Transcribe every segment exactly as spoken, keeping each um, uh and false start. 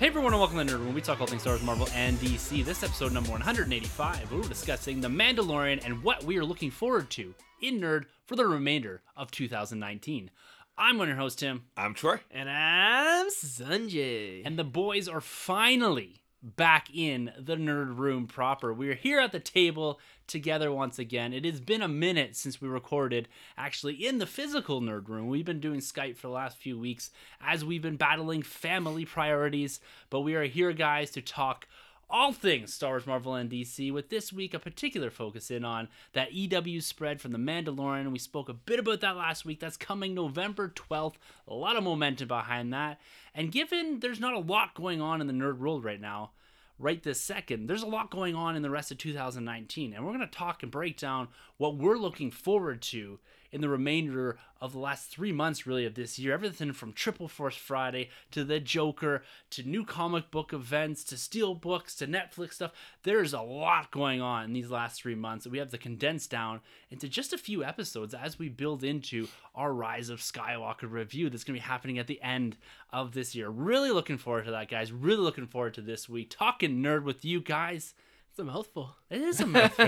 Hey everyone, and welcome to Nerd Room. We talk all things Star Wars, Marvel, and D C. This episode number one hundred eighty-five, we're discussing The Mandalorian and what we are looking forward to in Nerd for the remainder of two thousand nineteen. I'm your host, Tim. I'm Troy. And I'm Sunjay. And the boys are finally back in the Nerd Room proper. We're here at the table together once again. It has been a minute since we recorded actually in the physical Nerd Room. We've been doing Skype for the last few weeks as we've been battling family priorities, but we are here, guys, to talk all things Star Wars, Marvel, and D C, with this week a particular focus in on that E W spread from The Mandalorian. We spoke a bit about that last week. That's coming November twelfth. A lot of momentum behind that. And given there's not a lot going on in the nerd world right now, right this second, there's a lot going on in the rest of two thousand nineteen. And we're going to talk and break down what we're looking forward to in the remainder of the last three months, really, of this year. Everything from Triple Force Friday to the Joker to new comic book events to Steel Books to Netflix stuff. There's a lot going on in these last three months. We have to condense down into just a few episodes as we build into our Rise of Skywalker review that's going to be happening at the end of this year. Really looking forward to that, guys. Really looking forward to this week. Talking nerd with you guys. It's a mouthful. It is a mouthful.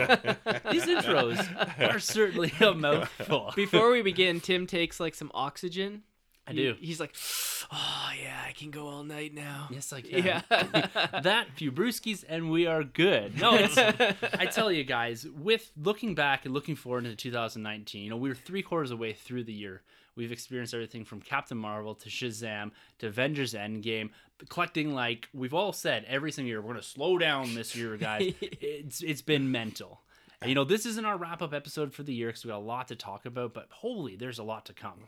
These intros are certainly a mouthful. Before we begin, Tim takes like some oxygen. I do. He, he's like, oh yeah, I can go all night now. Yes, I can. Yeah. That, few brewskis, and we are good. No, it's, I tell you guys, with looking back and looking forward into two thousand nineteen, you know, we were three quarters of the way through the year. We've experienced everything from Captain Marvel to Shazam to Avengers Endgame, collecting, like we've all said every single year, we're going to slow down this year, guys. it's It's been mental. And, you know, this isn't our wrap-up episode for the year because we got a lot to talk about, but holy, there's a lot to come.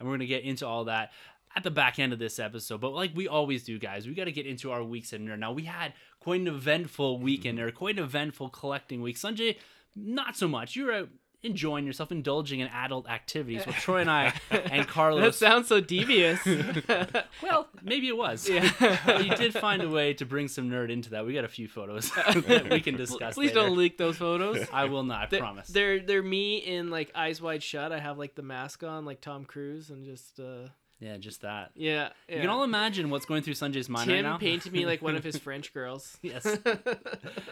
And we're going to get into all that at the back end of this episode. But like we always do, guys, we got to get into our weeks in there. Now, we had quite an eventful weekend or quite an eventful collecting week. Sunjay, not so much. You were out enjoying yourself, indulging in adult activities. Well, Troy and I and Carlos... That sounds so devious. Well, maybe it was. Yeah. But you did find a way to bring some nerd into that. We got a few photos that we can discuss. Please later. Don't leak those photos. I will not, I they're, promise. They're they're me in like eyes wide shut. I have like the mask on, like Tom Cruise, and just... Uh... Yeah, just that. Yeah, yeah. You can all imagine what's going through Sanjay's mind Tim right now. Tim painted me like one of his French girls. Yes.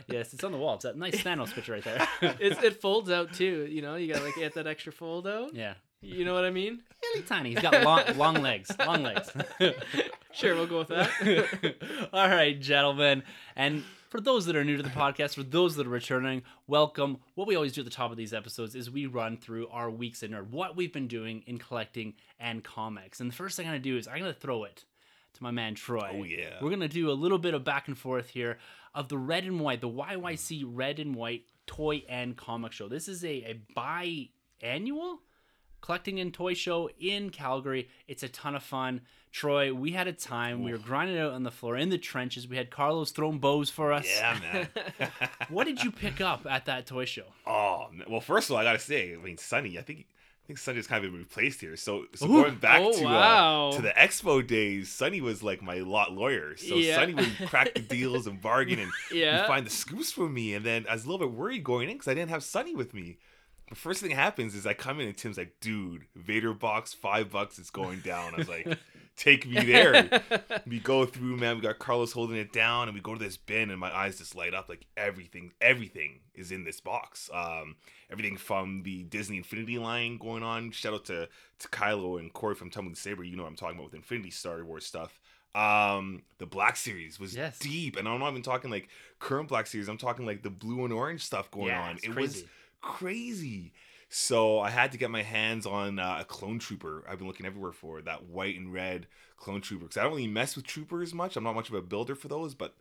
Yes, it's on the wall. It's that nice Thanos picture right there. It's, it folds out too, you know? You got to like get that extra fold out. Yeah. You know what I mean? Really tiny. He's got long, long legs. Long legs. Sure, we'll go with that. All right, gentlemen. And for those that are new to the podcast, for those that are returning, welcome. What we always do at the top of these episodes is we run through our weeks in nerd, what we've been doing in collecting and comics. And the first thing I'm going to do is I'm going to throw it to my man Troy. Oh, yeah. We're going to do a little bit of back and forth here of the red and white, the Y Y C red and white toy and comic show. This is a, a biannual collecting and toy show in Calgary. It's a ton of fun. Troy, we had a time. We were grinding out on the floor in the trenches. We had Carlos throwing bows for us. Yeah, man. What did you pick up at that toy show? Oh, well, first of all, I gotta say, I mean, Sunny, I think I think Sunny's kind of been replaced here. So, so Ooh, going back oh, to wow. uh, to the expo days, Sunny was like my lot lawyer. So yeah. Sunny would crack the deals and bargain and yeah. find the scoops for me. And then I was a little bit worried going in because I didn't have Sunny with me. The first thing that happens is I come in and Tim's like, dude, Vader box, five bucks, it's going down. I was like, take me there. We go through, man. We got Carlos holding it down, and we go to this bin, and my eyes just light up. Like, everything, everything is in this box. Um, everything from the Disney Infinity line going on. Shout out to, to Kylo and Corey from Tumbling Saber. You know what I'm talking about with Infinity Star Wars stuff. Um, the Black Series was yes. deep, and I'm not even talking like current Black Series. I'm talking like the blue and orange stuff going yeah, on. It crazy. was... crazy. So I had to get my hands on uh, a clone trooper. I've been looking everywhere for that white and red clone trooper because I don't really mess with troopers much. I'm not much of a builder for those, but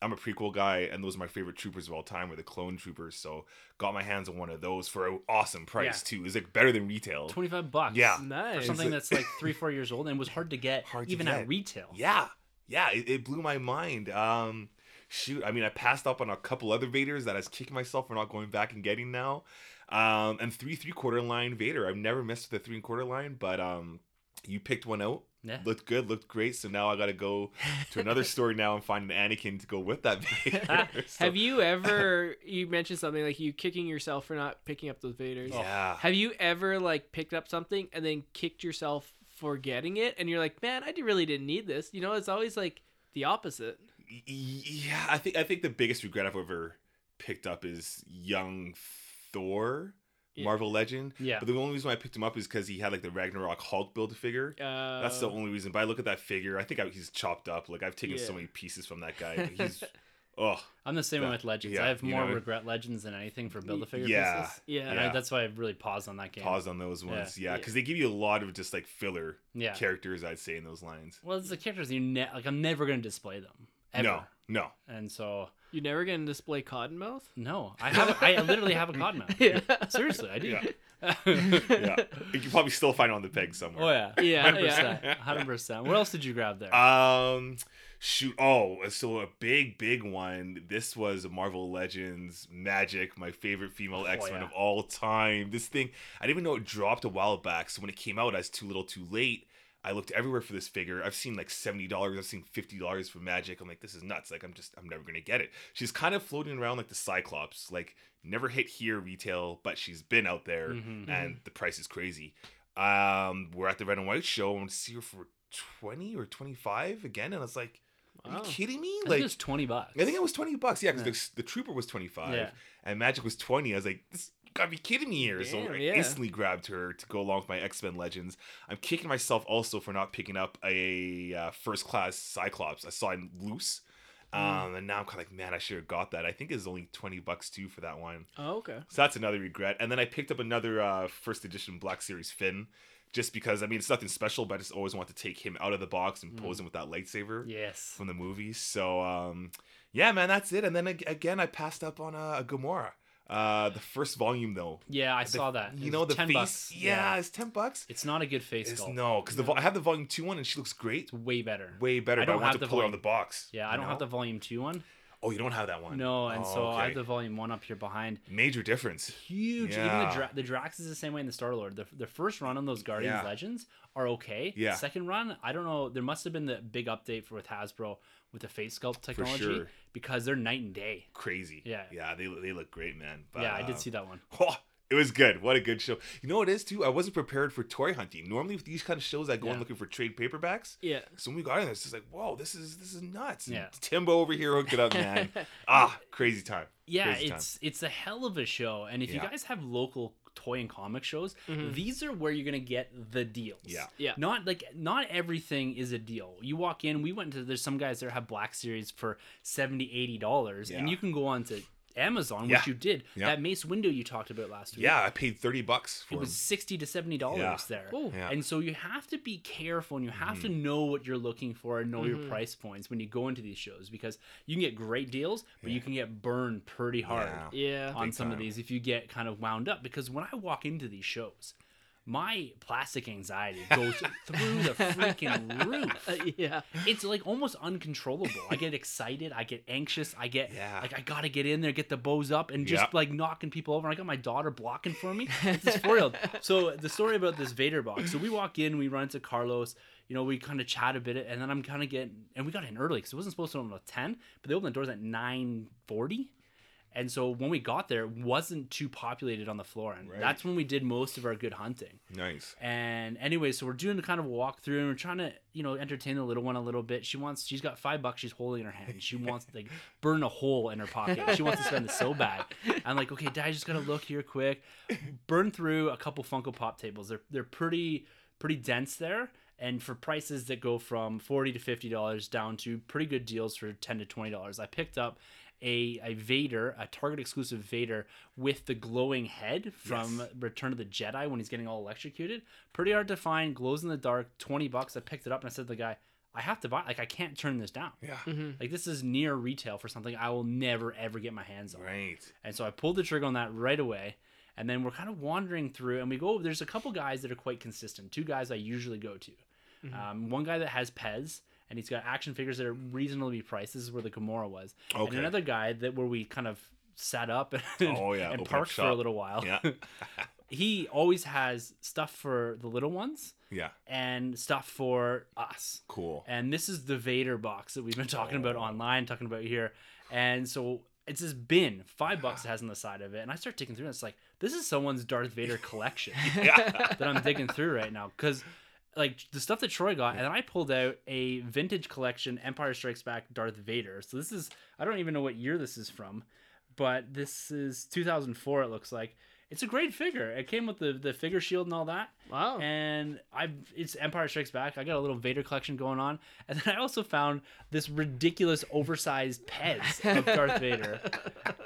I'm a prequel guy, and those are my favorite troopers of all time, were the clone troopers. So got my hands on one of those for an awesome price yeah. too. It's like better than retail, twenty-five bucks. Yeah, nice. For something that's like three, four years old and was hard to get hard to even get. At retail. Yeah. yeah, it, it blew my mind. Um, shoot, I mean, I passed up on a couple other Vaders that I was kicking myself for not going back and getting now. Um, and three three-quarter line Vader. I've never messed with the three-quarter line, but um, you picked one out. Yeah. Looked good, looked great. So now I got to go to another story now and find an Anakin to go with that Vader. So. Have you ever, you mentioned something like you kicking yourself for not picking up those Vaders. Yeah. Have you ever like picked up something and then kicked yourself for getting it? And you're like, man, I really didn't need this. You know, it's always like the opposite. Yeah. I think, I think the biggest regret I've ever picked up is young Thor. Yeah. Marvel Legend, yeah. But the only reason why I picked him up is because he had like the Ragnarok Hulk build figure. Uh, That's the only reason. But I look at that figure, I think I, he's chopped up. Like I've taken yeah. so many pieces from that guy. He's oh. I'm the same that, with Legends. Yeah, I have more know, regret Legends than anything for build a figure yeah, pieces. Yeah, and yeah. I, that's why I really paused on that game. Paused on those ones, yeah, because yeah, yeah. they give you a lot of just like filler yeah. characters. I'd say in those lines. Well, it's the characters you ne- like. I'm never going to display them. Ever. No, no. And so. You're never going to display Cottonmouth? No. I have. A, I literally have a Cottonmouth. Yeah. Seriously, I do. Yeah. yeah. You can probably still find it on the peg somewhere. Oh, yeah. Yeah, one hundred percent. Yeah. one hundred percent. What else did you grab there? Um, shoot. Oh, so a big, big one. This was Marvel Legends Magic, my favorite female oh, X-Men yeah. of all time. This thing, I didn't even know it dropped a while back. So when it came out, I was too little too late. I looked everywhere for this figure. I've seen like seventy dollars. I've seen fifty dollars for Magic. I'm like, this is nuts. Like, I'm just, I'm never going to get it. She's kind of floating around like the Cyclops. Like, never hit here retail, but she's been out there, mm-hmm. and the price is crazy. Um, we're at the Red and White show, and see her for twenty or twenty-five again, and it's like, are you kidding me? I like, think it was twenty bucks. I think it was twenty bucks. Yeah, because yeah. the, the Trooper was twenty-five, yeah. and Magic was twenty. I was like, this gotta be kidding me here. Damn, so I yeah. instantly grabbed her to go along with my X-Men Legends. I'm kicking myself also for not picking up a uh, first class Cyclops. I saw him loose. Um, mm. And now I'm kind of like, man, I should have got that. I think it's only twenty bucks too for that one. Oh, okay. So that's another regret. And then I picked up another uh, first edition Black Series Finn. Just because, I mean, it's nothing special, but I just always want to take him out of the box and mm. pose him with that lightsaber. Yes. From the movies. So, um, yeah, man, that's it. And then again, I passed up on a, a Gamora. Uh, the first volume though. Yeah, I the, saw that. It you know the ten face. Bucks. Yeah, yeah, it's ten bucks. It's not a good face. It's, no, because no. I have the volume two one and she looks great. It's way better. Way better. I don't but I want to pull volume. Her on the box. Yeah, I don't know? Have the volume two one. Oh, you don't have that one. No, and oh, so okay. I have the volume one up here behind. Major difference. Huge. Yeah. Even the Dra- the Drax is the same way in the Star Lord. The the first run on those Guardians yeah. Legends are okay. Yeah. The second run, I don't know. There must have been the big update for with Hasbro. With the face sculpt technology, sure. because they're night and day. Crazy. Yeah. Yeah, they they look great, man. But, yeah, I did um, see that one. Oh, it was good. What a good show. You know what it is, too? I wasn't prepared for toy hunting. Normally, with these kind of shows, I go yeah. and looking for trade paperbacks. Yeah. So when we got in there, it's just like, whoa, this is this is nuts. Yeah. And Timbo over here, hook it up, man. ah, crazy time. Yeah, crazy it's time. It's a hell of a show. And if yeah. you guys have local toy and comic shows, mm-hmm. these are where you're gonna get the deals. Yeah, yeah. Not like not everything is a deal. You walk in. We went to there's some guys that have Black Series for seventy dollars, eighty dollars, yeah. and you can go on to Amazon, yeah. which you did. Yeah. That Mace Windu you talked about last week. Yeah, I paid thirty bucks for it. It was sixty to seventy dollars yeah. there. Yeah. And so you have to be careful and you have mm-hmm. to know what you're looking for and know mm-hmm. your price points when you go into these shows because you can get great deals, but yeah. you can get burned pretty hard yeah. Yeah. on Big some time. Of these if you get kind of wound up. Because when I walk into these shows, my plastic anxiety goes through the freaking roof. Uh, yeah. It's like almost uncontrollable. I get excited. I get anxious. I get yeah. like, I got to get in there, get the bows up and just yep. like knocking people over. I got my daughter blocking for me. It's this four-year-old. So the story about this Vader box. So we walk in, we run into Carlos, you know, we kind of chat a bit and then I'm kind of getting, and we got in early because it wasn't supposed to open until ten, but they opened the doors at nine forty. And so when we got there, it wasn't too populated on the floor. And right. that's when we did most of our good hunting. Nice. And anyway, so we're doing kind of a walkthrough and we're trying to, you know, entertain the little one a little bit. She wants, she's got five bucks she's holding in her hand. She wants to like burn a hole in her pocket. She wants to spend this so bad. I'm like, okay, Dad, I just got to look here quick. Burn through a couple Funko Pop tables. They're, they're pretty, pretty dense there. And for prices that go from forty to fifty dollars down to pretty good deals for ten to twenty dollars. I picked up A, a Vader, a Target exclusive Vader with the glowing head from yes. Return of the Jedi when he's getting all electrocuted. Pretty hard to find, glows in the dark, twenty bucks. I picked it up and I said to the guy, I have to buy, like, I can't turn this down. Yeah. Mm-hmm. Like, this is near retail for something I will never, ever get my hands on. Right. And so I pulled the trigger on that right away. And then we're kind of wandering through and we go, there's a couple guys that are quite consistent. Two guys I usually go to. Mm-hmm. Um, one guy that has Pez. and he's got action figures that are reasonably priced. This is where the Gamora was. Okay. And another guy that where we kind of sat up and, oh, yeah. and parked for a little while. Yeah. He always has stuff for the little ones. Yeah. And stuff for us. Cool. And this is the Vader box that we've been talking oh. about online, talking about here. And so it's this bin, five bucks it has on the side of it. And I start digging through and it's like, this is someone's Darth Vader collection yeah. that I'm digging through right now. Because like the stuff that Troy got, and then I pulled out a vintage collection, Empire Strikes Back Darth Vader. So this is, I don't even know what year this is from, but this is two thousand four, it looks like. It's a great figure. It came with the, the figure shield and all that. Wow. And I've it's Empire Strikes Back. I got a little Vader collection going on. And then I also found this ridiculous oversized Pez of Darth Vader.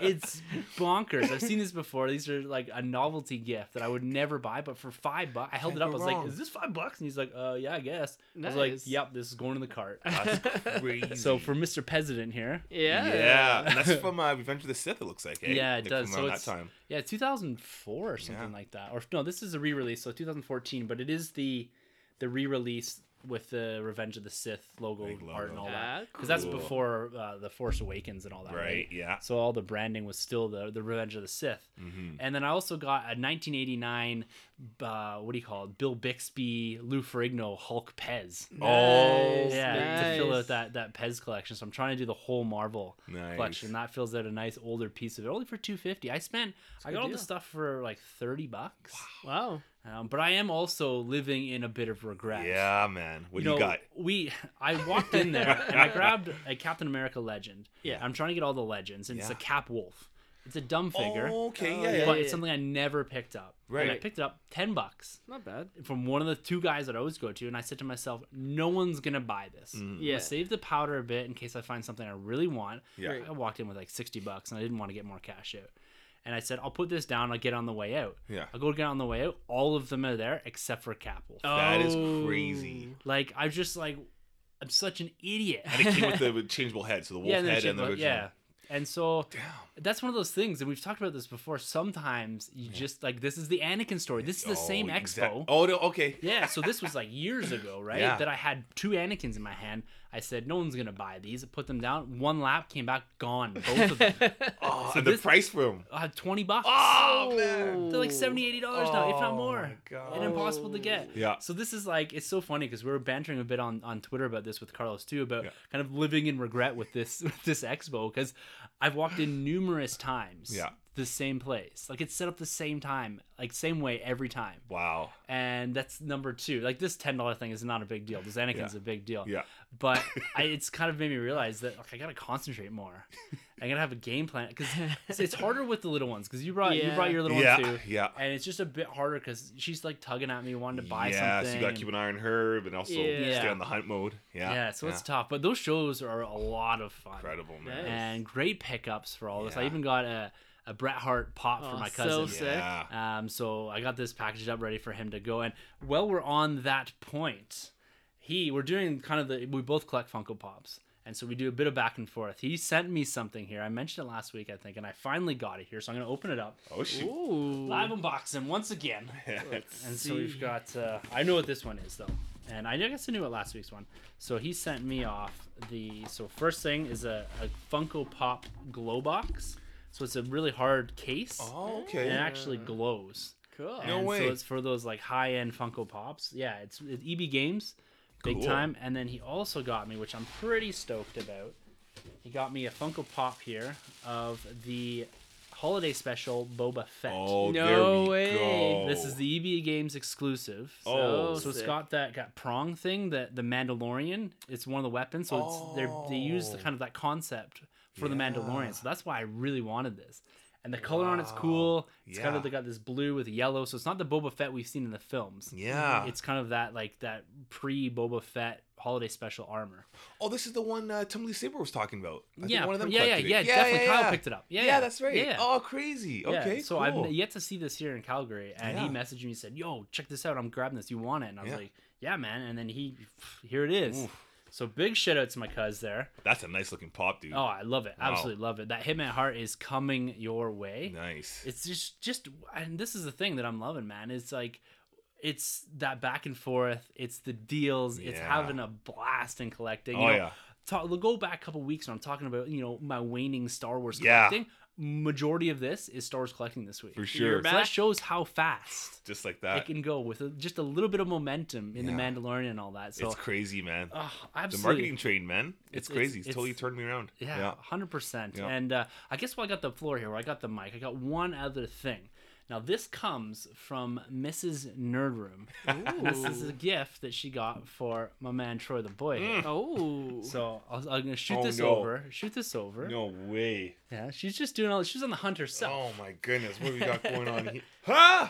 It's bonkers. I've seen this before. These are like a novelty gift that I would never buy, but for five bucks, I held Can't it up. I was wrong. Like, is this five bucks? And he's like, uh, yeah, I guess. Nice. I was like, yep, this is going in the cart. That's crazy. So for Mister President here. Yeah. Yeah. And that's from uh, Revenge of the Sith, it looks like. Eh? Yeah, it they does. So it's, that time. Yeah, two thousand four or something yeah. like that. Or no, this is a re-release, so two thousand fourteen, but it is the the re-release with the Revenge of the Sith logo, logo. art and all yeah, that. Because cool. that's before uh, The Force Awakens and all that. Right, right, yeah. So all the branding was still the, the Revenge of the Sith. Mm-hmm. And then I also got a nineteen eighty-nine, uh, what do you call it, Bill Bixby, Lou Ferrigno, Hulk Pez. Nice, oh, yeah, nice. To fill out that, that Pez collection. So I'm trying to do the whole Marvel nice. Collection. That fills out a nice older piece of it, only for two hundred fifty dollars. I spent, that's I got all this stuff for like thirty bucks. Wow. Wow. Um, but I am also living in a bit of regret. Yeah, man. What do you, you know, got? We, I walked in there and I grabbed a Captain America Legend. Yeah. I'm trying to get all the Legends, and yeah. it's a Cap Wolf. It's a dumb figure. Oh, okay, yeah, yeah. But yeah, yeah. it's something I never picked up. Right. And I picked it up ten bucks. Not bad. From one of the two guys that I always go to, and I said to myself, no one's going to buy this. Mm. Yeah. I'm gonna save the powder a bit in case I find something I really want. Yeah. Right. I walked in with like sixty bucks, and I didn't want to get more cash out. And I said, I'll put this down. I'll get on the way out. Yeah. I'll go get on the way out. All of them are there except for Capel. Oh, that is crazy. Like, I was just like, I'm such an idiot. And it came with the changeable head. So the wolf yeah, and head and the original. Yeah. And so Damn. That's one of those things. And we've talked about this before. Sometimes you yeah. just like, this is the Anakin story. This is the oh, same expo. Exactly. Oh, no, okay. Yeah. So this was like years ago, right? Yeah. That I had two Anakins in my hand. I said, no one's going to buy these. I put them down. One lap came back, gone. Both of them. Oh, so and the price for them? Uh, twenty bucks. Oh, man. They're like seventy dollars, eighty dollars oh, now, if not more. My God. And impossible to get. Yeah. So this is like, it's so funny because we were bantering a bit on, on Twitter about this with Carlos too, about yeah. kind of living in regret with this, with this expo, because I've walked in numerous times. Yeah. The same place. Like, it's set up the same time, like same way every time. Wow. And that's number two. Like, this ten dollar thing is not a big deal. This Anakin's yeah. a big deal. Yeah. But I, it's kind of made me realize that, like, I gotta concentrate more. I gotta have a game plan, because it's, it's harder with the little ones, because you brought yeah. you brought your little yeah. one too. Yeah. And it's just a bit harder because she's like tugging at me, wanting to buy yeah, something. Yeah. So you gotta keep an eye on her, but also yeah. stay on the hunt mode. Yeah. Yeah. So yeah. it's tough. But those shows are a lot of fun. Incredible, man. And great pickups for all this. Yeah. I even got a. a Bret Hart pop oh, for my cousin. So sick. Yeah. Um, so I got this packaged up ready for him to go. And while we're on that point, he, we're doing kind of the, we both collect Funko Pops. And so we do a bit of back and forth. He sent me something here. I mentioned it last week, I think, and I finally got it here. So I'm going to open it up. Oh, shoot. Ooh. Live unboxing once again. Let's and see. So we've got, uh, I know what this one is though. And I guess I knew it last week's one. So he sent me off the, so first thing is a, a Funko Pop glow box. So it's a really hard case. Oh, okay. And it actually glows. Cool. And no way. So it's for those like high-end Funko Pops. Yeah, it's, it's E B Games, big cool. time. And then he also got me, which I'm pretty stoked about. He got me a Funko Pop here of the holiday special Boba Fett. Oh, no there we way. Go. This is the E B Games exclusive. Oh, so, so it's got that got prong thing that the Mandalorian. It's one of the weapons. So oh. it's they use the, kind of that concept. For yeah. the Mandalorian, so that's why I really wanted this, and the color wow. on it's cool. It's yeah. kind of they got this blue with yellow, so it's not the Boba Fett we've seen in the films. Yeah, it's kind of that like that pre Boba Fett holiday special armor. Oh, this is the one uh, Tumbling Saber was talking about. I yeah, think one of them yeah, yeah, yeah, yeah, definitely. Yeah, yeah. Kyle picked it up. Yeah, yeah, yeah. That's right. Yeah. Oh, crazy. Okay, yeah. So cool. I've yet to see this here in Calgary, and yeah. he messaged me and said, "Yo, check this out. I'm grabbing this. You want it?" And I was yeah. like, "Yeah, man." And then he, here it is. Oof. So big shout out to my cuz there. That's a nice looking pop, dude. Oh, I love it. Wow. Absolutely love it. That Hitman Heart is coming your way. Nice. It's just, just, and this is the thing that I'm loving, man. It's like it's that back and forth. It's the deals. Yeah. It's having a blast and collecting. You oh, know, yeah. Talk, we'll go back a couple weeks when I'm talking about, you know, my waning Star Wars collecting. Yeah. Majority of this is Star Wars collecting this week. For sure. So that shows how fast. Just like that. It can go with a, just a little bit of momentum in yeah. The Mandalorian and all that. So, it's crazy, man. Oh, absolutely. The marketing train, man. It's, it's crazy. It's, it's totally turned me around. Yeah, yeah. one hundred percent. Yeah. And uh, I guess while I got the floor here, where I got the mic, I got one other thing. Now, this comes from Missus Nerd Room. This is a gift that she got for my man, Troy the Boy. Mm. Oh. So I'll, I'm going to shoot oh, this no. over. Shoot this over. No way. Yeah, she's just doing all this. She's on the hunt herself. Oh, my goodness. What do we got going on here? Huh?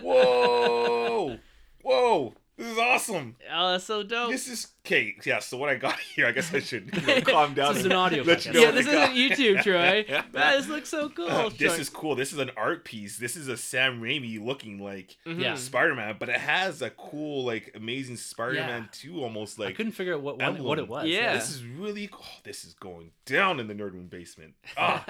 Whoa. Whoa. Whoa. This is awesome. Oh, that's so dope. This is Kate. Yeah, so what I got here, I guess I should you know, calm down. This is an audio podcast. You know yeah, this isn't YouTube, Troy. yeah. Man, this looks so cool. Uh, this is cool. This is an art piece. This is a Sam Raimi looking like mm-hmm. yeah. Spider-Man, but it has a cool, like, amazing Spider-Man yeah. two almost like. I couldn't figure out what, what, what it was. Yeah. yeah. This is really cool. Oh, this is going down in the Nerd Room basement. Ah.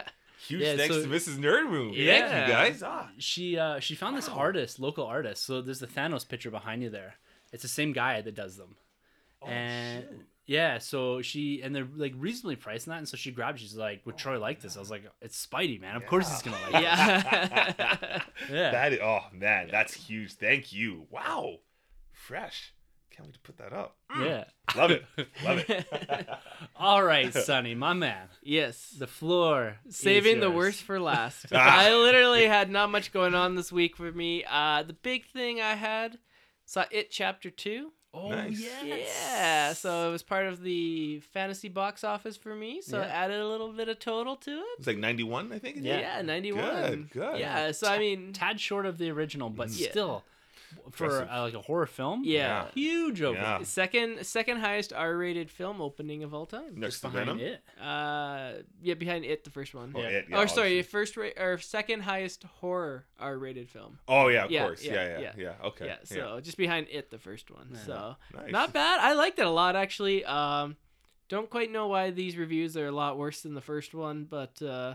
Huge yeah, thanks so, to Missus Nerd Room. Yeah. Thank you, guys. Ah. She, uh, she found wow. this artist, local artist. So there's the Thanos picture behind you there. It's the same guy that does them. Oh, and shoot. Yeah, so she, and they're like reasonably priced in that. And so she grabbed, she's like, would Troy like this? I was like, it's Spidey, man. Of yeah. course he's going to like it. Yeah. yeah. That is, oh, man, that's huge. Thank you. Wow. Fresh. Can't wait to put that up. Mm. Yeah. Love it. Love it. All right, Sonny, my man. Yes. The floor. Saving the worst for last. I literally had not much going on this week for me. Uh, the big thing I had saw It Chapter two. Oh, nice. Yes. Yeah. So it was part of the fantasy box office for me. So yeah. I added a little bit of total to it. It's like ninety-one, I think. Yeah, yeah ninety-one. Good, good. Yeah. So, I mean, tad short of the original, but yeah. still. For uh, like a horror film, yeah, yeah. huge opening. Yeah. Second, second highest R-rated film opening of all time. Next to Venom. It. Uh, yeah, behind It, the first one. Oh, yeah. It, yeah, oh sorry, first ra- or second highest horror R-rated film. Oh yeah, of yeah, course. Yeah yeah, yeah, yeah, yeah. yeah. Okay. Yeah, so yeah. just behind It, the first one. Yeah. So nice. Not bad. I liked it a lot actually. Um, don't quite know why these reviews are a lot worse than the first one, but uh,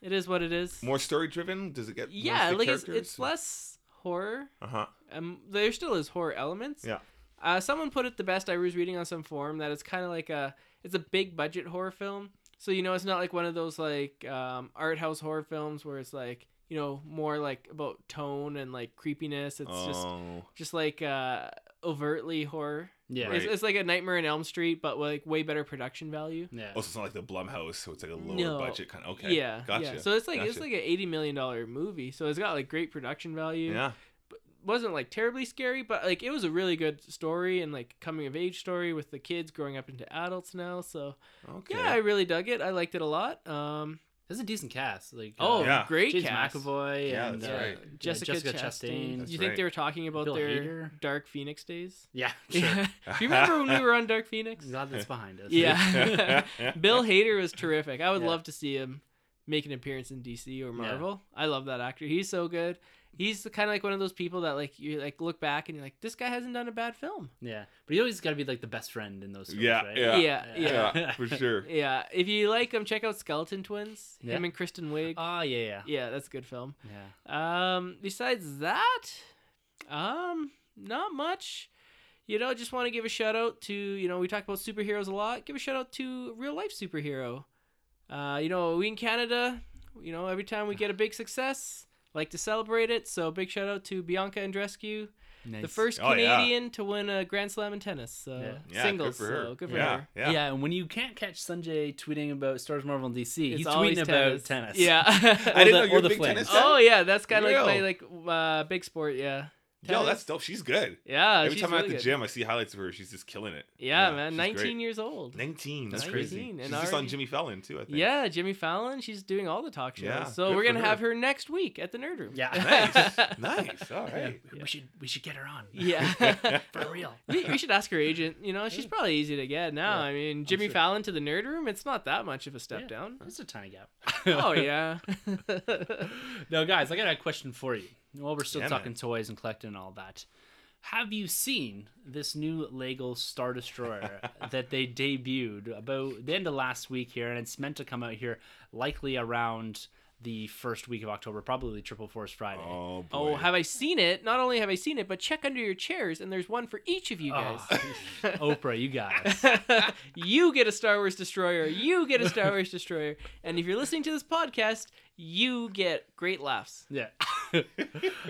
it is what it is. More story driven. Does it get? Yeah, like it's, it's less horror. Uh huh. Um, there still is horror elements. Yeah. Uh, someone put it the best. I was reading on some forum that it's kind of like a, it's a big budget horror film. So, you know, it's not like one of those like um, art house horror films where it's like, you know, more like about tone and like creepiness. It's oh. just, just like uh, overtly horror. Yeah. Right. It's, it's like a Nightmare on Elm Street, but with like way better production value. Yeah. Also, it's not like the Blumhouse, so it's like a lower no. budget kind of, okay. Yeah. Gotcha. Yeah. So it's like, gotcha. It's like an eighty million dollars movie. So it's got like great production value. Yeah. Wasn't like terribly scary, but like it was a really good story and like coming of age story with the kids growing up into adults now. So okay. yeah, I really dug it. I liked it a lot. Um, there's a decent cast. Like oh, uh, yeah. great James cast. McAvoy yeah, and that's uh, right. Jessica, yeah, Jessica Chastain. Chastain. You think right. they were talking about Bill their Hader. Dark Phoenix days? Yeah, sure. Do you remember when we were on Dark Phoenix? God, that's behind us. Yeah, Bill Hader was terrific. I would yeah. love to see him make an appearance in D C or Marvel. Yeah. I love that actor. He's so good. He's kind of like one of those people that like you like look back and you're like, this guy hasn't done a bad film. Yeah, but he always got to be like the best friend in those films, yeah, right? Yeah, yeah, yeah, yeah, for sure. Yeah, if you like him, check out Skeleton Twins. Yeah. Him and Kristen Wiig. Oh yeah, yeah, yeah. That's a good film. Yeah. Um, besides that, um, not much. You know, just want to give a shout out to you know we talk about superheroes a lot. Give a shout out to real life superhero. Uh, you know, we in Canada. You know, every time we get a big success. Like to celebrate it, so big shout out to Bianca Andreescu, nice. The first Canadian oh, yeah. to win a Grand Slam in tennis, uh, yeah. Yeah, singles. Good for her. So good for yeah, her. Yeah. yeah, and when you can't catch Sunjay tweeting about Star Wars Marvel and D C, it's he's tweeting tennis. About tennis. Yeah, I didn't the, know you were a big tennis fan. Oh yeah, that's kind of like my like uh, big sport. Yeah. Tennis. Yo, that's dope. She's good. Yeah, every she's time I'm really at the good. Gym, I see highlights of her. She's just killing it. Yeah, yeah man. nineteen great. Years old. nineteen. That's nineteen. Crazy. And she's already... just on Jimmy Fallon, too, I think. Yeah, Jimmy Fallon. She's doing all the talk shows. Yeah, so we're going to have her next week at the Nerd Room. Yeah. Nice. nice. All right. Yeah. We should we should get her on. Yeah. For real. We, we should ask her agent. You know, she's probably easy to get now. Yeah, I mean, Jimmy sure. Fallon to the Nerd Room, it's not that much of a step yeah, down. It's a tiny gap. Oh, yeah. Now, guys, I got a question for you. While we're still yeah, talking man. Toys and collecting and all that, have you seen this new Lego Star Destroyer that they debuted about the end of last week here? And it's meant to come out here likely around the first week of October, probably Triple Force Friday. Oh, boy. Oh, have I seen it? Not only have I seen it, but check under your chairs, and there's one for each of you guys. Oh, Oprah, you guys. You get a Star Wars Destroyer. You get a Star Wars Destroyer. And if you're listening to this podcast, you get great laughs. Yeah.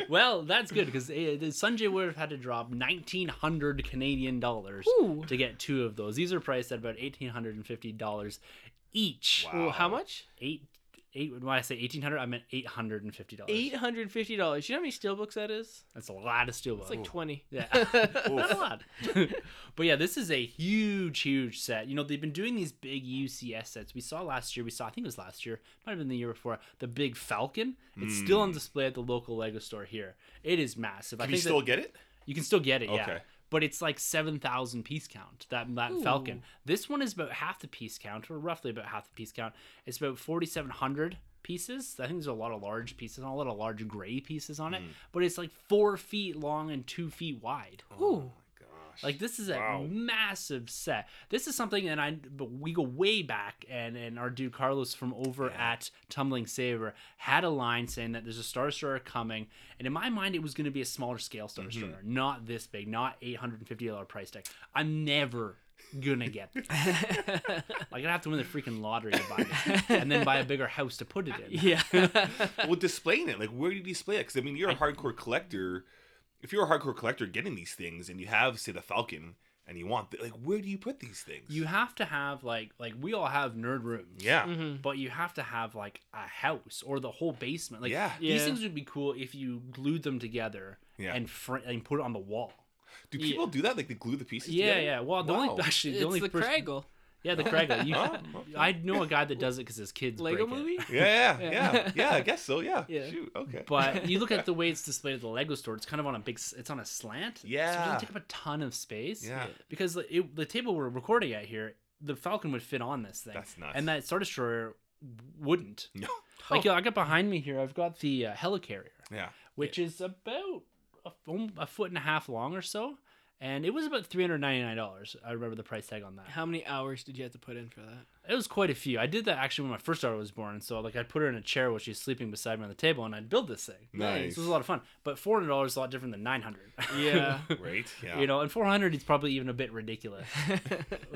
Well, that's good, because Sunjay would have had to drop nineteen hundred Canadian dollars Ooh. to get two of those. These are priced at about eighteen fifty dollars each. Wow. Ooh, how much? Eight. Eight, when I say eighteen hundred, I meant eight hundred fifty dollars. eight hundred fifty dollars. You know how many steelbooks that is? That's a lot of steelbooks. It's like Ooh. twenty. Yeah. That's a lot. But yeah, this is a huge, huge set. You know, they've been doing these big U C S sets. We saw last year. We saw, I think it was last year. Might have been the year before. The big Falcon. It's mm. still on display at the local Lego store here. It is massive. Can I think you still that, get it? You can still get it, okay. yeah. But it's like seven thousand piece count, that, that Falcon. This one is about half the piece count, or roughly about half the piece count. It's about forty-seven hundred pieces. I think there's a lot of large pieces, and a lot of large gray pieces on it. Mm. But it's like four feet long and two feet wide. Oh, Ooh. my gosh. Like, this is a wow. massive set. This is something that I, but we go way back, and, and our dude Carlos from over yeah. at Tumbling Saber had a line saying that there's a Star Destroyer coming. And in my mind, it was going to be a smaller scale Star Destroyer, mm-hmm. not this big, not eight hundred fifty dollars price tag. I'm never going to get this. Like, I'd have to win the freaking lottery to buy it, and then buy a bigger house to put it in. Yeah. Well, displaying it, like, where do you display it? Because, I mean, you're a hardcore collector. If you're a hardcore collector getting these things and you have, say, the Falcon, and you want, like, where do you put these things? You have to have, like, like we all have nerd rooms. Yeah. Mm-hmm. But you have to have, like, a house or the whole basement. Like, yeah. these yeah. things would be cool if you glued them together yeah. and fr- and put it on the wall. Do people yeah. do that? Like, they glue the pieces yeah, together? Yeah, yeah. Well, the wow. only, actually, the it's only the person... Craggle. Yeah, the Craggle. You, oh, okay. I know a guy that does it because his kids Lego break movie? It. Yeah, yeah, yeah. Yeah, I guess so, yeah. yeah. Shoot, okay. But you look at the way it's displayed at the Lego store, it's kind of on a big, it's on a slant. Yeah. So it doesn't take up a ton of space. Yeah. Because it, the table we're recording at here, the Falcon would fit on this thing. That's nice. And that Star Destroyer wouldn't. No. Like, oh. yo, I got behind me here, I've got the uh, Helicarrier. Yeah. Which yeah. is about a, a foot and a half long or so. And it was about three hundred ninety-nine dollars. I remember the price tag on that. How many hours did you have to put in for that? It was quite a few. I did that actually when my first daughter was born. So, like, I'd put her in a chair while she was sleeping beside me on the table, and I'd build this thing. Nice. So it was a lot of fun. But four hundred dollars is a lot different than nine hundred dollars. Yeah. Right. Yeah. You know, and four hundred dollars is probably even a bit ridiculous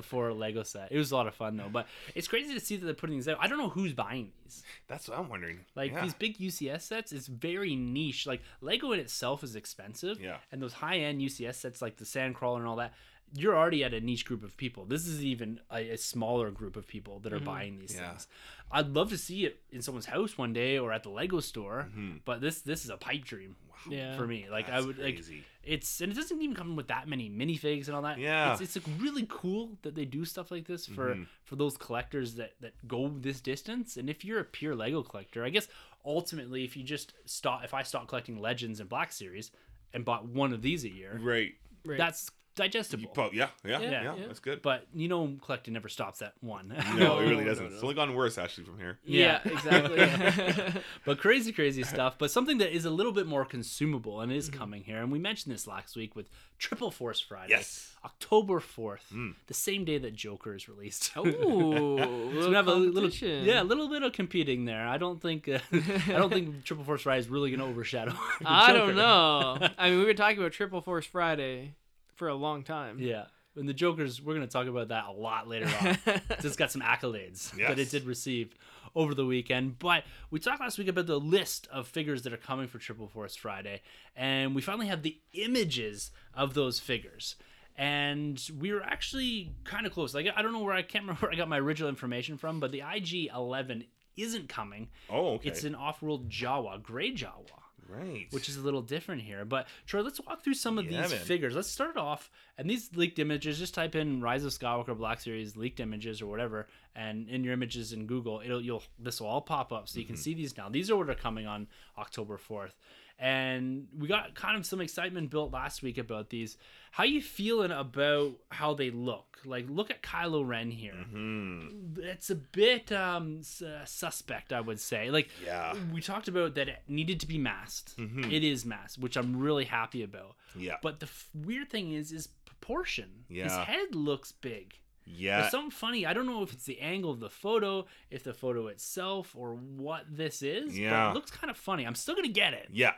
for a Lego set. It was a lot of fun, though. But it's crazy to see that they're putting these out. I don't know who's buying these. That's what I'm wondering. Like, yeah. these big U C S sets, it's very niche. Like, Lego in itself is expensive. Yeah. And those high-end U C S sets, like the Sandcrawler and all that, you're already at a niche group of people. This is even a, a smaller group of people that are mm-hmm. buying these yeah. things. I'd love to see it in someone's house one day or at the Lego store, mm-hmm. but this this is a pipe dream wow. yeah. for me. Like, that's I would crazy. Like it's, and it doesn't even come with that many minifigs and all that. Yeah, it's, it's like really cool that they do stuff like this for mm-hmm. for those collectors that that go this distance. And if you're a pure Lego collector, I guess ultimately, if you just stop, if I stopped collecting Legends and Black Series and bought one of these a year, right, right. that's digestible. Probably, yeah, yeah, yeah, yeah, yeah, that's good. But, you know, collecting never stops at one. No, it really doesn't. No, no. It's only gone worse, actually, from here. Yeah, yeah, exactly. But crazy, crazy stuff. But something that is a little bit more consumable and is mm-hmm. coming here. And we mentioned this last week with Triple Force Friday. Yes. October fourth, mm. the same day that Joker is released. Ooh, so we have a little, yeah, a little bit of competing there. I don't think, uh, I don't think Triple Force Friday is really going to overshadow the I Joker. Don't know. I mean, we were talking about Triple Force Friday for a long time. Yeah. And the Joker's, we're going to talk about that a lot later on. It's got some accolades yes. that it did receive over the weekend. But we talked last week about the list of figures that are coming for Triple Force Friday. And we finally have the images of those figures. And we were actually kind of close. Like, I don't know where, I can't remember where I got my original information from, but the I G eleven isn't coming. Oh, okay. It's an off-world Jawa, gray Jawa. Right. Which is a little different here. But, Troy, let's walk through some of yeah, these man. figures. Let's start off, and these leaked images, just type in Rise of Skywalker Black Series leaked images or whatever, and in your images in Google, it'll you'll this will all pop up, so mm-hmm. you can see these now. These are what are coming on October fourth. And we got kind of some excitement built last week about these. How you feeling about how they look? Like, look at Kylo Ren here. Mm-hmm. It's a bit um, su- suspect, I would say. Like, yeah. we talked about that it needed to be masked. Mm-hmm. It is masked, which I'm really happy about. Yeah. But the f- weird thing is, is proportion. Yeah. His head looks big. Yeah. There's something funny. I don't know if it's the angle of the photo, if the photo itself, or what this is. Yeah. But it looks kind of funny. I'm still going to get it. Yeah.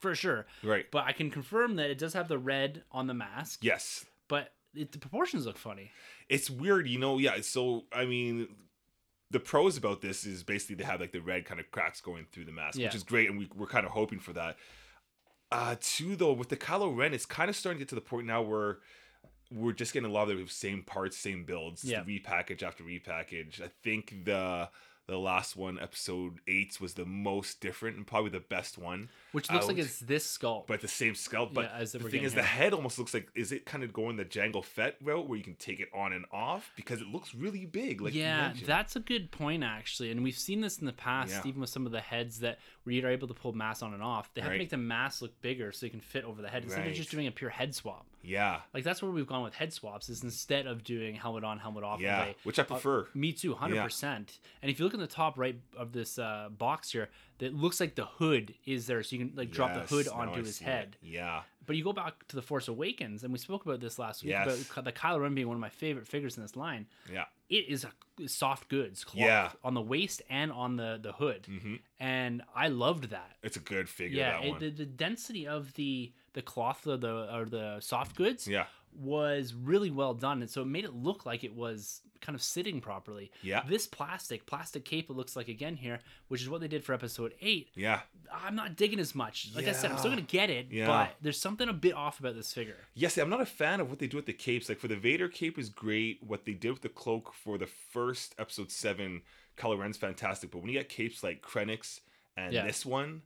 For sure. Right. But I can confirm that it does have the red on the mask. Yes. But it, the proportions look funny. It's weird, you know? Yeah. So, I mean, the pros about this is basically they have like the red kind of cracks going through the mask, yeah. which is great. And we, we're kind of hoping for that. Uh, too, though, with the Kylo Ren, it's kind of starting to get to the point now where we're just getting a lot of the same parts, same builds, yeah. repackage after repackage. I think the the last one, episode eight, was the most different and probably the best one. Which looks out, like it's this sculpt, but the same sculpt. But yeah, as the thing is, hit. the head almost looks like, is it kind of going the Jango Fett route where you can take it on and off because it looks really big? Like yeah, that's a good point actually, and we've seen this in the past, yeah. even with some of the heads that where you are able to pull masks on and off. They have right. to make the mask look bigger so you can fit over the head instead right. of just doing a pure head swap. Yeah, like that's where we've gone with head swaps, is instead of doing helmet on, helmet off. Yeah, away. Which I prefer. Uh, me too, hundred yeah. percent. And if you look in the top right of this uh, box here, that looks like the hood is there, so you can like drop yes, the hood onto his head. It. Yeah. But you go back to The Force Awakens, and we spoke about this last week. Yes. About the Kylo Ren being one of my favorite figures in this line. Yeah. It is a soft goods cloth yeah. on the waist and on the the hood, mm-hmm. and I loved that. It's a good figure. Yeah. That it, one. The, the density of the the cloth of the or the soft goods. Yeah. was really well done, and so it made it look like it was kind of sitting properly. Yeah. This plastic plastic cape, it looks like again here, which is what they did for episode eight. Yeah. I'm not digging as much. Like yeah. I said, I'm still gonna get it, yeah. but there's something a bit off about this figure. Yes, I'm not a fan of what they do with the capes. Like for the Vader cape is great. What they did with the cloak for the first episode seven, Kylo Ren's fantastic. But when you get capes like Krennic's and yeah. this one,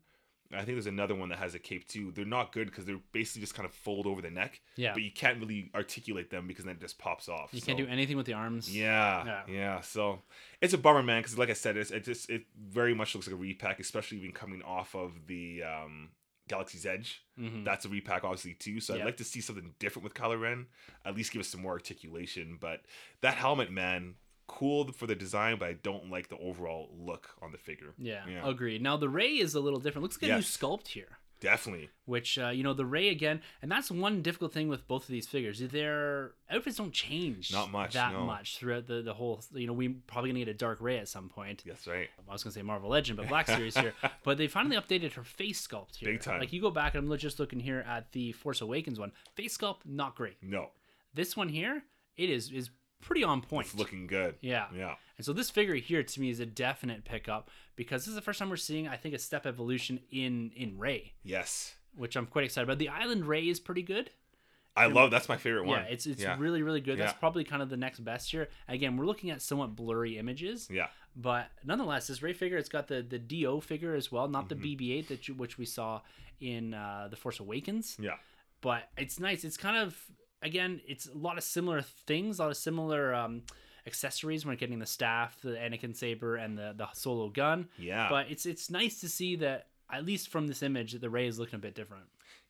I think there's another one that has a cape too. They're not good because they're basically just kind of fold over the neck. Yeah. But you can't really articulate them because then it just pops off. You so. can't do anything with the arms. Yeah. Yeah. yeah. So it's a bummer, man. Because like I said, it's, it just it very much looks like a repack, especially even coming off of the um, Galaxy's Edge. Mm-hmm. That's a repack, obviously too. So yeah. I'd like to see something different with Kylo Ren. At least give us some more articulation. But that helmet, man. Cool for the design, but I don't like the overall look on the figure. Yeah, yeah. Agreed. Now the Rey is a little different. Looks like yes. a new sculpt here. Definitely. Which, uh, you know, the Rey again, and that's one difficult thing with both of these figures. Their outfits don't change Not much, that no. much throughout the, the whole, you know, we're probably going to get a Dark Rey at some point. That's right. I was going to say Marvel Legend, but Black Series here. But they finally updated her face sculpt here. Big time. Like you go back, and I'm just looking here at the Force Awakens one. Face sculpt, not great. No. This one here, it is is pretty on point. It's looking good. Yeah. Yeah. And so this figure here to me is a definite pickup because this is the first time we're seeing, I think, a step evolution in in Rey. Yes. Which I'm quite excited about. The Island Rey is pretty good. I and love that's my favorite one. Yeah, it's it's yeah. really, really good. That's yeah. probably kind of the next best here. Again, we're looking at somewhat blurry images. Yeah. But nonetheless, this Rey figure, it's got the, the D O figure as well, not mm-hmm. the B B eight that you, which we saw in uh, The Force Awakens. Yeah. But it's nice. It's kind of Again, it's a lot of similar things, a lot of similar um, accessories when getting the staff, the Anakin saber, and the, the Solo gun. Yeah. But it's it's nice to see that, at least from this image, that the Rey is looking a bit different.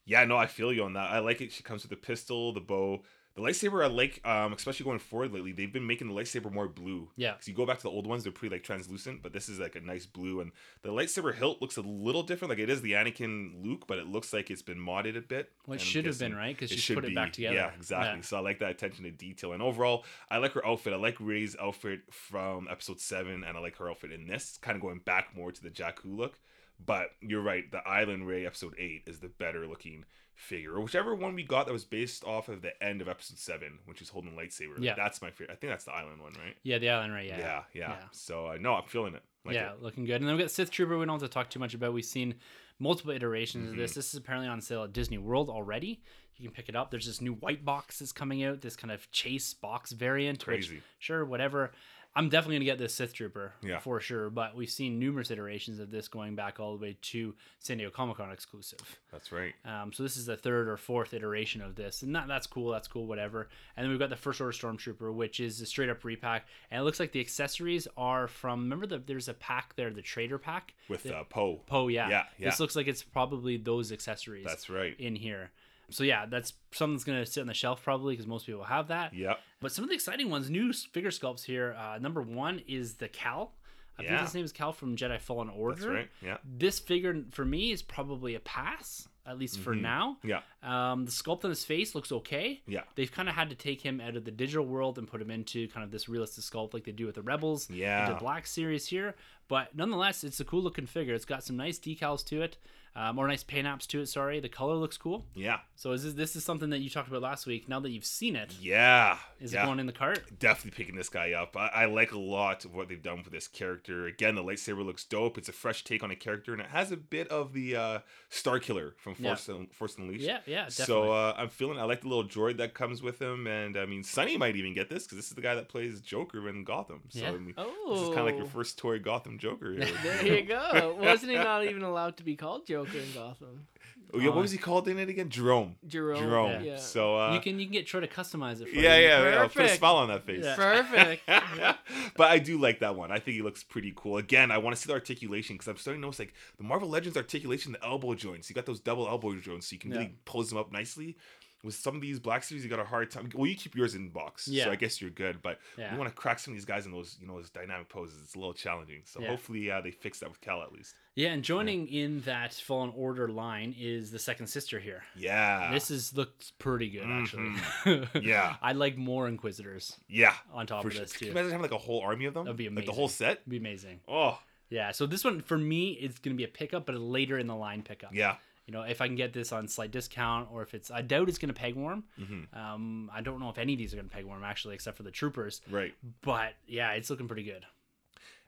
Yeah, no, I feel you on that. I like it. She comes with the pistol, the bow. The lightsaber, I like, um, especially going forward lately, they've been making the lightsaber more blue. Yeah. Because you go back to the old ones, they're pretty, like, translucent, but this is, like, a nice blue. And the lightsaber hilt looks a little different. Like, it is the Anakin Luke, but it looks like it's been modded a bit. Well, it should have been, right? Because she put it back together. Yeah, exactly. Yeah. So I like that attention to detail. And overall, I like her outfit. I like Rey's outfit from Episode seven, and I like her outfit in this. Kind of going back more to the Jakku look. But you're right, the Island Rey Episode eight is the better looking figure, or whichever one we got that was based off of the end of Episode seven when she's holding the lightsaber. Yeah, that's my favorite. I think that's the Island one, right? Yeah, the Island Rey. Yeah, yeah, yeah. yeah. So uh, no, I'm feeling it. Like yeah, it. Looking good. And then we got Sith Trooper. We don't have to talk too much about. We've seen multiple iterations mm-hmm. of this. This is apparently on sale at Disney World already. You can pick it up. There's this new white box that's coming out. This kind of chase box variant. Crazy. Which, sure, whatever. I'm definitely going to get this Sith Trooper yeah. for sure, but we've seen numerous iterations of this going back all the way to San Diego Comic-Con exclusive. That's right. Um, so this is the third or fourth iteration of this, and that, that's cool, that's cool, whatever. And then we've got the First Order Stormtrooper, which is a straight-up repack, and it looks like the accessories are from, remember the, there's a pack there, the Trader Pack? With uh, Poe. Poe, yeah. yeah. Yeah. This looks like it's probably those accessories that's right. in here. So yeah, that's something that's going to sit on the shelf probably because most people have that. Yeah. But some of the exciting ones, new figure sculpts here. Uh, number one is the Cal. I yeah. think his name is Cal from Jedi Fallen Order. That's right, yeah. This figure for me is probably a pass. at least mm-hmm. for now. Yeah. Um, the sculpt on his face looks okay. Yeah. They've kind of had to take him out of the digital world and put him into kind of this realistic sculpt like they do with the Rebels. Yeah. The Black Series here. But nonetheless, it's a cool looking figure. It's got some nice decals to it, um, or nice paint apps to it, sorry. The color looks cool. Yeah. So is this, this is something that you talked about last week. Now that you've seen it. Yeah. Is yeah. it going in the cart? Definitely picking this guy up. I, I like a lot of what they've done for this character. Again, the lightsaber looks dope. It's a fresh take on a character, and it has a bit of the uh, Starkiller from Force, yeah. Un- Force Unleashed. Yeah, yeah, definitely. So uh, I'm feeling, I like the little droid that comes with him, and I mean, Sonny might even get this, because this is the guy that plays Joker in Gotham. So yeah. I mean, oh. this is kind of like your first toy Gotham Joker. Here. There you go. Wasn't he not even allowed to be called Joker in Gotham? Oh, yeah, what was he called in it again? Jerome. Jerome. Jerome. Yeah. Yeah. So uh, you can you can get Troy to customize it for yeah, you. Yeah, yeah. Put a smile on that face. Yeah. Perfect. yeah. But I do like that one. I think he looks pretty cool. Again, I want to see the articulation, because I'm starting to notice like the Marvel Legends articulation, the elbow joints. You got those double elbow joints, so you can yeah. really pose them up nicely. With some of these Black Series, you got a hard time. Well, you keep yours in box, yeah. so I guess you're good. But yeah. you want to crack some of these guys in those, you know, those dynamic poses. It's a little challenging. So yeah. hopefully uh, they fix that with Cal at least. Yeah, and joining yeah. in that Fallen Order line is the second sister here. Yeah. This is looks pretty good, actually. Mm-hmm. Yeah. I'd like more Inquisitors. Yeah. On top For of this, sure. too. Can you imagine having like a whole army of them? That would be amazing. Like the whole set? It would be amazing. Oh. Yeah, so this one, for me, it's going to be a pickup, but a later in the line pickup. Yeah. You know, if I can get this on slight discount, or if it's, I doubt it's going to peg warm. Mm-hmm. Um, I don't know if any of these are going to peg warm, actually, except for the troopers. Right. But yeah, it's looking pretty good.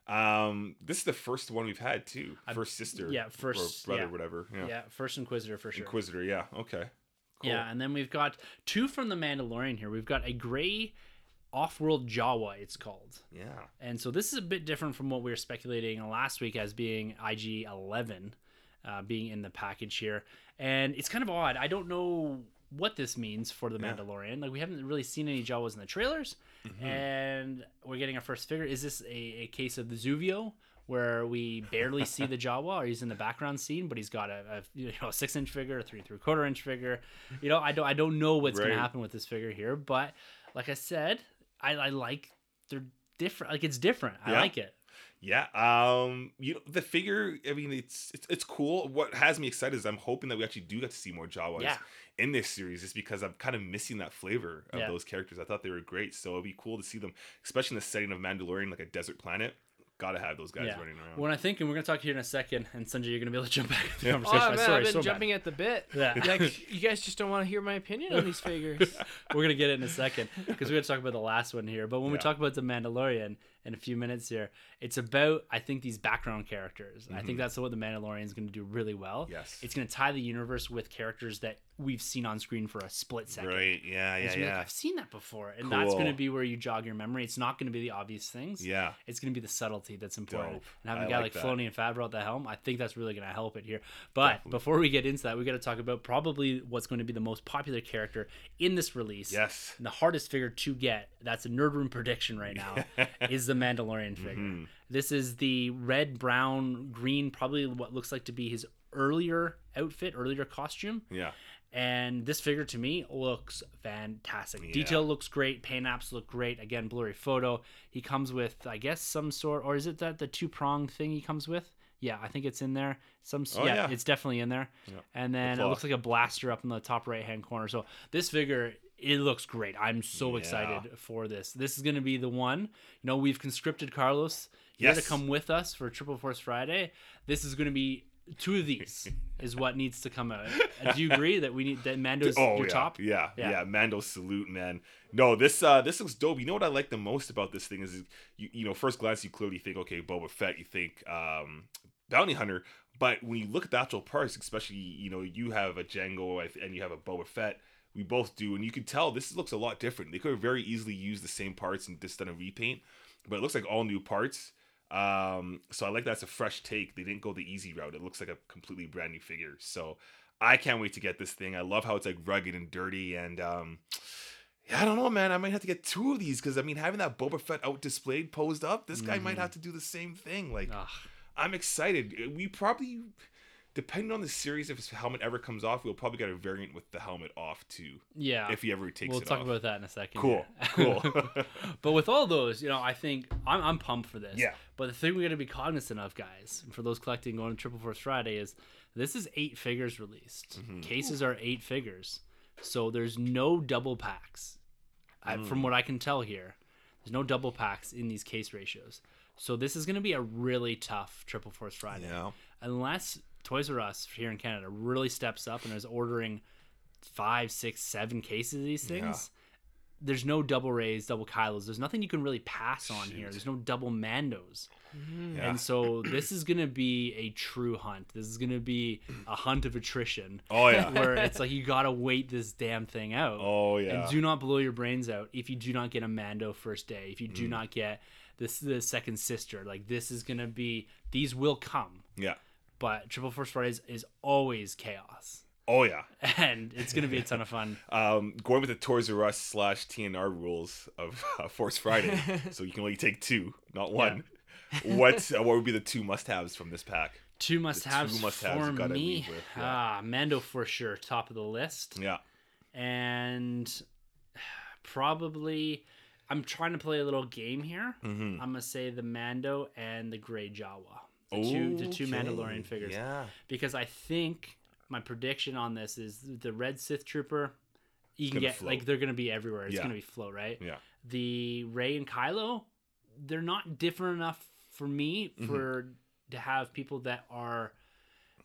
Um, this is the first one we've had too. First sister, yeah, first or brother, yeah. whatever. Yeah. yeah, first Inquisitor for sure. Inquisitor, yeah, okay, cool. Yeah, and then we've got two from The Mandalorian here. We've got a gray off-world Jawa, it's called. Yeah. And so this is a bit different from what we were speculating last week as being I G eleven. Uh, being in the package here, and it's kind of odd. I don't know what this means for the yeah. Mandalorian. Like, we haven't really seen any Jawas in the trailers, mm-hmm. and we're getting our first figure. Is this a, a case of the Zuvio, where we barely see the Jawa, or he's in the background scene, but he's got a, a you know a six inch figure, a three three quarter inch figure? You know, I don't I don't know what's right. going to happen with this figure here, but like I said, I, I like they're different. Like, it's different. Yeah. I like it. Yeah, um, you know, the figure, I mean, it's, it's it's cool. What has me excited is I'm hoping that we actually do get to see more Jawas yeah. in this series, just because I'm kind of missing that flavor of yeah. those characters. I thought they were great, so it'd be cool to see them, especially in the setting of Mandalorian, like a desert planet. Gotta have those guys yeah. running around. When I think, and we're gonna talk to you in a second, and Sunjay, you're gonna be able to jump back into the yeah. conversation. Oh, man, Sorry, I've been so jumping bad. at the bit. Yeah. Like, you guys just don't want to hear my opinion on these figures. We're gonna get it in a second, because we're gonna talk about the last one here. But when yeah. we talk about the Mandalorian in a few minutes here, it's about, I think, these background characters. Mm-hmm. I think that's what the Mandalorian is gonna do really well. Yes. It's gonna tie the universe with characters that we've seen on screen for a split second. Right. Yeah. Yeah. Yeah. Like, I've seen that before, and cool. that's gonna be where you jog your memory. It's not gonna be the obvious things. Yeah. It's gonna be the subtlety that's important. Dope. And having a guy like, like Filoni and Favreau at the helm, I think that's really going to help it here. But Definitely. before we get into that, we got to talk about probably what's going to be the most popular character in this release. Yes. And the hardest figure to get, that's a nerd room prediction right now, is the Mandalorian figure. Mm-hmm. This is the red, brown, green, probably what looks like to be his earlier outfit, earlier costume. Yeah. And this figure, to me, looks fantastic. Yeah. Detail looks great. Paint apps look great. Again, blurry photo. He comes with, I guess, some sort... Or is it that the two-pronged thing he comes with? Yeah, I think it's in there. Some, oh, yeah, yeah, it's definitely in there. Yeah. And then it looks like a blaster up in the top right-hand corner. So this figure... It looks great. I'm so yeah. excited for this. This is going to be the one. You know, we've conscripted Carlos. You yes. got to come with us for Triple Force Friday. This is going to be two of these is what needs to come out. Do you agree that we need that Mando's oh, your yeah. top? Yeah, yeah, yeah. Mando salute, man. No, this uh, this looks dope. You know what I like the most about this thing is, you, you know, first glance you clearly think, okay, Boba Fett. You think um, Bounty Hunter, but when you look at the actual parts, especially, you know, you have a Jango and you have a Boba Fett. We both do, and you can tell this looks a lot different. They could have very easily used the same parts and just done a repaint, but it looks like all new parts. Um, so I like that's a fresh take. They didn't go the easy route. It looks like a completely brand new figure. So I can't wait to get this thing. I love how it's like rugged and dirty, and um, yeah, I don't know, man. I might have to get two of these, because I mean, having that Boba Fett out displayed, posed up, this guy mm. might have to do the same thing. Like, ugh. I'm excited. We probably... depending on the series, if his helmet ever comes off, we'll probably get a variant with the helmet off too. Yeah. If he ever takes we'll it off. We'll talk about that in a second. Cool. Cool. But with all those, you know, I think I'm, I'm pumped for this. Yeah. But the thing we got to be cognizant of, guys, and for those collecting going to Triple Force Friday, is this is eight figures released. Mm-hmm. Cases are eight figures. So there's no double packs. I, mm. From what I can tell here, there's no double packs in these case ratios. So this is going to be a really tough Triple Force Friday. Yeah. Unless Toys R Us here in Canada really steps up and is ordering five, six, seven cases of these things. Yeah. There's no double Rays, double Kylos. There's nothing you can really pass on Shoot. here. There's no double Mandos. Mm-hmm. Yeah. And so this is going to be a true hunt. This is going to be a hunt of attrition. Oh, yeah. Where it's like you got to wait this damn thing out. Oh, yeah. And do not blow your brains out if you do not get a Mando first day, if you do mm. not get this the second sister. Like, this is going to be, these will come. Yeah. But Triple Force Fridays is always chaos. Oh, yeah. And it's going to be a ton of fun. um, going with the Toys R Us slash T N R rules of uh, Force Friday. So you can only take two, not one. Yeah. What uh, what would be the two must-haves from this pack? Two must-haves two must-haves for gotta me. With, yeah. Ah, Mando for sure, top of the list. Yeah. And probably, I'm trying to play a little game here. Mm-hmm. I'm going to say the Mando and the Grey Jawa. The, okay. two, the two Mandalorian figures. Yeah. Because I think... my prediction on this is the Red Sith Trooper, you it's can get float. Like they're gonna be everywhere. It's yeah. gonna be flow, right? Yeah. The Rey and Kylo, they're not different enough for me for mm-hmm. to have people that are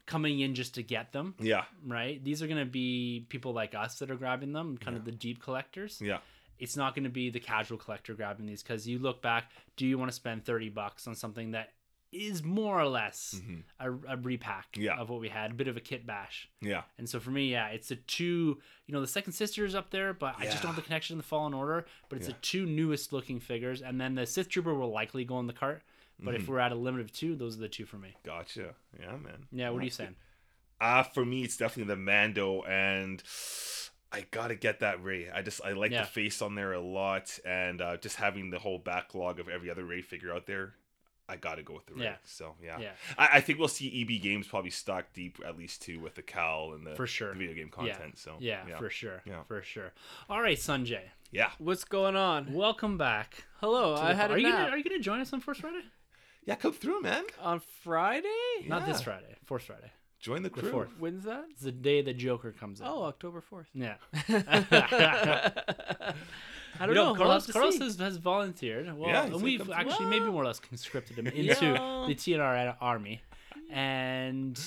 coming in just to get them. Yeah. Right. These are gonna be people like us that are grabbing them, kind yeah. of the deep collectors. Yeah. It's not gonna be the casual collector grabbing these because you look back. Do you want to spend thirty bucks on something that is more or less mm-hmm. a, a repack yeah. of what we had, a bit of a kit bash. Yeah. And so for me, yeah, it's the two, you know, the second sister is up there, but yeah. I just don't have the connection in the Fallen Order, but it's yeah. the two newest looking figures. And then the Sith Trooper will likely go in the cart. But mm-hmm. if we're at a limit of two, those are the two for me. Gotcha. Yeah, man. Yeah. What are you saying? Ah, uh, for me, it's definitely the Mando, and I gotta get that Rey. I just I like yeah. the face on there a lot, and uh, just having the whole backlog of every other Rey figure out there. I gotta go with the Rey. Yeah. So yeah, yeah. I, I think we'll see E B Games probably stock deep at least too with the cowl and the, for sure. the video game content. Yeah. So yeah, yeah, for sure, yeah, for sure. All right, Sunjay. Yeah. What's going on? Welcome back. Hello. I had. Are you gonna, are you gonna join us on Force Friday? Yeah, come through, man. On Friday? Yeah. Not this Friday. Force Friday. Join the crew. The fourth. When's that? It's the day the Joker comes out. Oh, October fourth. Yeah. I don't you know. know. Carlos, Carlos has, has volunteered. Well, yeah, and we've actually well. maybe more or less conscripted him into yeah. the T N R army. And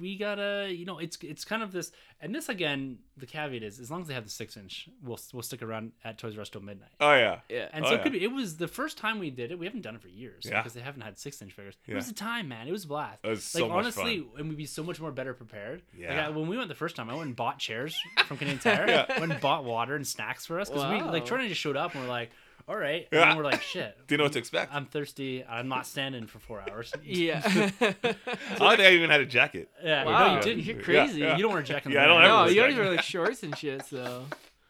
we gotta, you know, it's it's kind of this, and this again, the caveat is, as long as they have the six inch, we'll we'll stick around at Toys R Us till midnight. Oh yeah, yeah. And oh, so it, yeah. could be, it was the first time we did it. We haven't done it for years yeah. because they haven't had six inch figures. Yeah. It was a time, man. It was a blast. It was like so honestly, much fun. And we'd be so much more better prepared. Yeah. Like, I, when we went the first time, I went and bought chairs from Canadian Tire. yeah. Went and bought water and snacks for us because wow. we like Troy and I just showed up and we're like, all right. And yeah. we're like, shit. Do you know what to expect? I'm thirsty. I'm not standing for four hours. yeah. I don't think I even had a jacket. Yeah. Wow. No, you didn't. You're crazy. Yeah, yeah. You don't wear a jacket. Yeah, I don't ever no, you always wear like shorts and shit, so.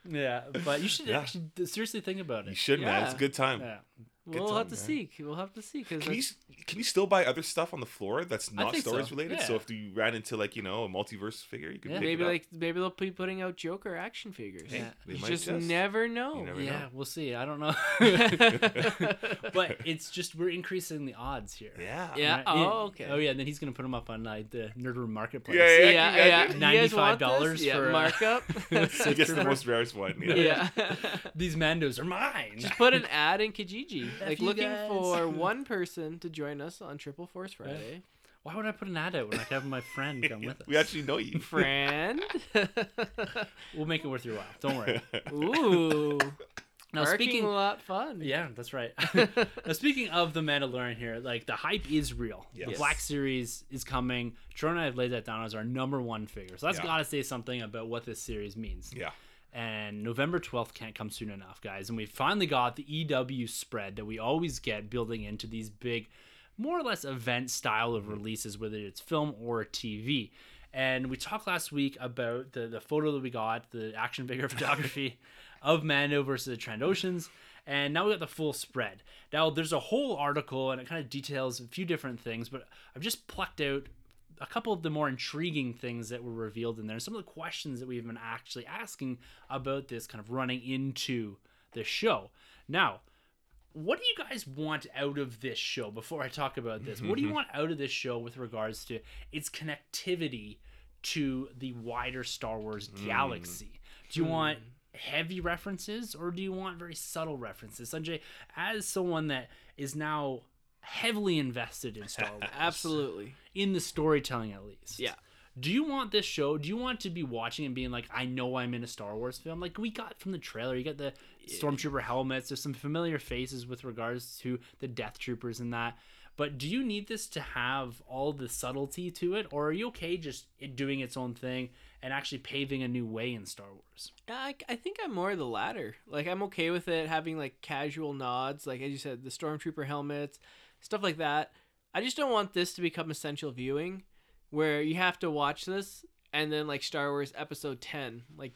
Yeah. But you should yeah. actually seriously think about it. You should, yeah. man. It's a good time. Yeah. We'll time, have to man. see. We'll have to see. Can you, can you still buy other stuff on the floor that's not Star Wars so. related? Yeah. So if you ran into like you know a multiverse figure, you could yeah. pick maybe it up. like maybe they'll be putting out Joker action figures. Hey, yeah. You just, just never know. Never yeah, know. We'll see. I don't know. But it's just we're increasing the odds here. Yeah. Yeah. Right? Oh okay. Oh yeah. And then he's gonna put them up on like the Nerd Room Marketplace. Yeah. Yeah. yeah, yeah, yeah. yeah. Ninety-five dollars yeah. for a markup. I guess the most rarest one. Yeah. yeah. These Mandos are mine. Just put an ad in Kijiji. Like looking guys. for one person to join us on Triple Force Friday. Right. Why would I put an ad out when I have my friend come with us? We actually know you, friend. We'll make it worth your while. Don't worry. Ooh, now Working speaking a lot fun. Yeah, that's right. Now speaking of the Mandalorian here, like the hype is real. Yes. The Black Series is coming. Troy and I have laid that down as our number one figure, so that's yeah. got to say something about what this series means. Yeah. And November twelfth can't come soon enough, guys. And we finally got the E W spread that we always get building into these big, more or less event style of releases, whether it's film or T V. And we talked last week about the, the photo that we got, the action figure photography of Mando versus the Trandoshans. And now we got the full spread. Now, there's a whole article, and it kind of details a few different things, but I've just plucked out a couple of the more intriguing things that were revealed in there, some of the questions that we've been actually asking about this kind of running into the show. Now, what do you guys want out of this show before I talk about this? Mm-hmm. What do you want out of this show with regards to its connectivity to the wider Star Wars mm. galaxy? Do you mm. want heavy references, or do you want very subtle references? Sunjay, as someone that is now heavily invested in Star Wars. Absolutely. In the storytelling, at least. Yeah. Do you want this show? Do you want to be watching and being like, I know I'm in a Star Wars film? Like we got from the trailer, you got the Stormtrooper helmets. There's some familiar faces with regards to the Death Troopers and that. But do you need this to have all the subtlety to it? Or are you okay just it doing its own thing and actually paving a new way in Star Wars? I, I think I'm more the latter. Like I'm okay with it having like casual nods. Like as you said, the Stormtrooper helmets, stuff like that. I just don't want this to become essential viewing, where you have to watch this and then like Star Wars episode ten like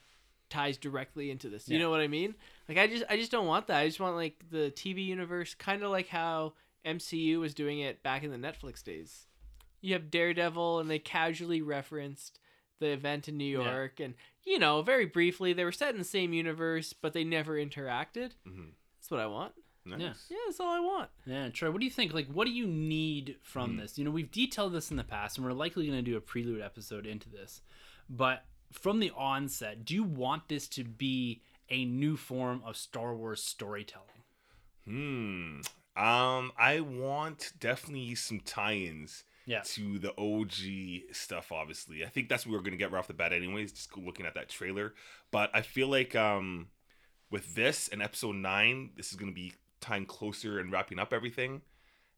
ties directly into this. You yeah. know what I mean? Like I just I just don't want that. I just want like the T V universe, kind of like how M C U was doing it back in the Netflix days. You have Daredevil and they casually referenced the event in New York yeah. and you know, very briefly they were set in the same universe but they never interacted. Mm-hmm. That's what I want. Nice. Yeah. yeah, that's all I want. Yeah, Troy, what do you think? Like, what do you need from mm-hmm. this? You know, we've detailed this in the past, and we're likely going to do a prelude episode into this. But from the onset, do you want this to be a new form of Star Wars storytelling? Hmm. Um, I want definitely some tie-ins yeah. to the O G stuff, obviously. I think that's what we're going to get right off the bat anyways, just looking at that trailer. But I feel like um, with this and Episode nine, this is going to be tying closer and wrapping up everything,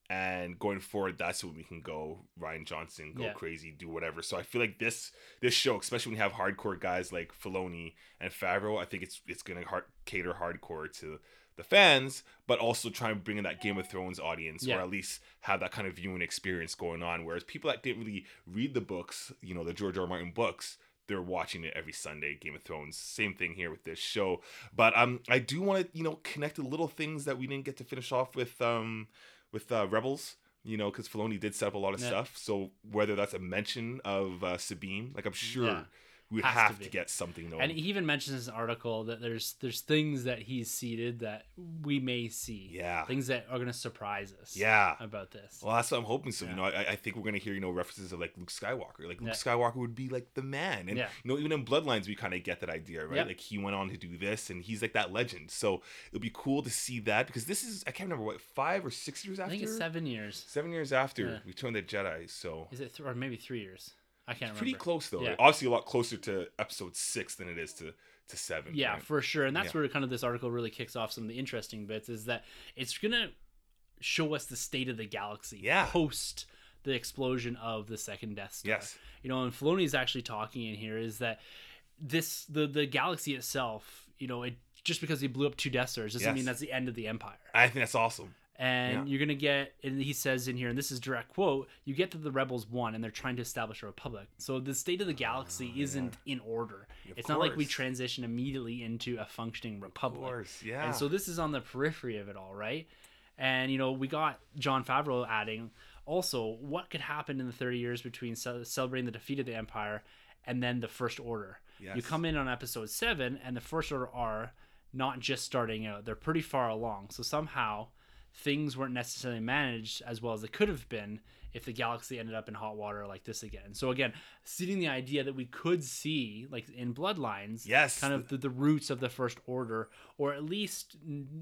and going forward that's when we can go Rian Johnson go yeah. crazy, do whatever. So I feel like this this show, especially when you have hardcore guys like Filoni and Favreau, I think it's it's gonna hard, cater hardcore to the fans, but also try and bring in that Game of Thrones audience yeah. or at least have that kind of viewing experience going on, whereas people that didn't really read the books, you know, the George R. R. Martin books, they're watching it every Sunday, Game of Thrones. Same thing here with this show. But um, I do want to, you know, connect the little things that we didn't get to finish off with um, with uh, Rebels, you know, because Filoni did set up a lot of yeah. stuff. So whether that's a mention of uh, Sabine, like I'm sure yeah. we Has have to, to get something known. And he even mentions in his article that there's there's things that he's seeded that we may see. Yeah. Things that are going to surprise us. Yeah. About this. Well, that's what I'm hoping. So, yeah. you know, I, I think we're going to hear, you know, references of like Luke Skywalker. Like Luke yeah. Skywalker would be like the man. And, yeah. you know, even in Bloodlines, we kind of get that idea, right? Yep. Like he went on to do this and he's like that legend. So it'll be cool to see that, because this is, I can't remember what, five or six years after? I think it's seven years. Seven years after yeah. Return of the Jedi. So. Is it, th- or maybe three years? I can't it's remember. Pretty close, though. Yeah. Like, obviously, a lot closer to episode six than it is to, to seven. Yeah, right? For sure. And that's yeah. where kind of this article really kicks off some of the interesting bits, is that it's going to show us the state of the galaxy yeah. post the explosion of the second Death Star. Yes. You know, and Filoni's actually talking in here is that this the, the galaxy itself, you know, it just because he blew up two Death Stars doesn't yes. mean that's the end of the Empire. I think that's awesome. And yeah. you're going to get, and he says in here, and this is direct quote, you get that the rebels won and they're trying to establish a republic. So the state of the galaxy oh, isn't yeah. in order. Of it's course. Not like we transition immediately into a functioning republic. Of course, yeah. And so this is on the periphery of it all, right? And, you know, we got John Favreau adding, also, what could happen in the thirty years between celebrating the defeat of the Empire and then the First Order? Yes. You come in on episode seven, and the First Order are not just starting out. They're pretty far along. So somehow things weren't necessarily managed as well as they could have been if the galaxy ended up in hot water like this again. So again, seeding the idea that we could see, like in Bloodlines, yes. kind of the, the roots of the First Order, or at least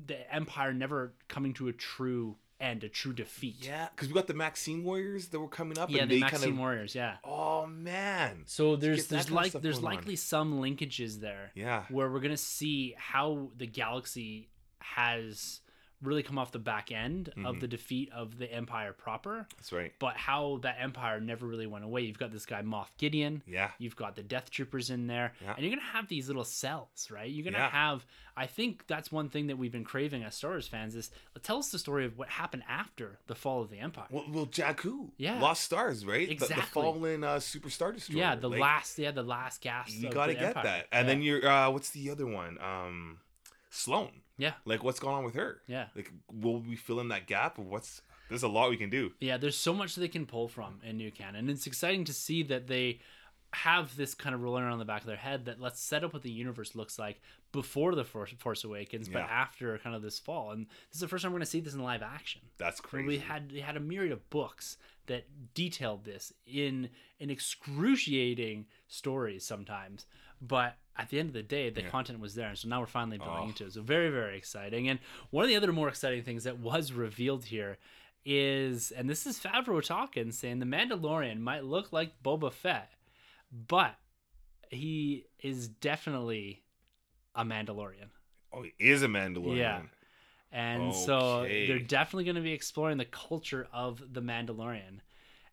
the Empire never coming to a true end, a true defeat. Yeah, because we got the Maxine Warriors that were coming up. Yeah, and the they Maxine kind of... Warriors, yeah. Oh, man. So there's there's like there's likely on. some linkages there yeah. where we're going to see how the galaxy has really come off the back end mm-hmm. of the defeat of the Empire proper. That's right. But how that Empire never really went away. You've got this guy Moff Gideon. Yeah. You've got the Death Troopers in there. Yeah. And you're going to have these little cells, right? You're going to yeah. have, I think that's one thing that we've been craving as Star Wars fans is, tell us the story of what happened after the fall of the Empire. Well, well Jakku. Yeah. Lost Stars, right? Exactly. The, the fallen uh, Super Star Destroyer. Yeah, the like, last, yeah, the last gasp of the Empire. You got to get that. And yeah. then you're, uh, what's the other one? Um, Sloane. Yeah. Like, what's going on with her? Yeah. Like, will we fill in that gap? What's There's a lot we can do. Yeah, there's so much they can pull from in new canon. It's exciting to see that they have this kind of rolling around the back of their head that let's set up what the universe looks like before the Force, Force Awakens, yeah. but after kind of this fall. And this is the first time we're going to see this in live action. That's crazy. We had we had a myriad of books that detailed this in an excruciating stories sometimes, but at the end of the day, the yeah. content was there. And so now we're finally building oh. into it. So very, very exciting. And one of the other more exciting things that was revealed here is, and this is Favreau talking, saying the Mandalorian might look like Boba Fett, but he is definitely a Mandalorian. Oh, he is a Mandalorian. Yeah. And okay. so they're definitely going to be exploring the culture of the Mandalorian.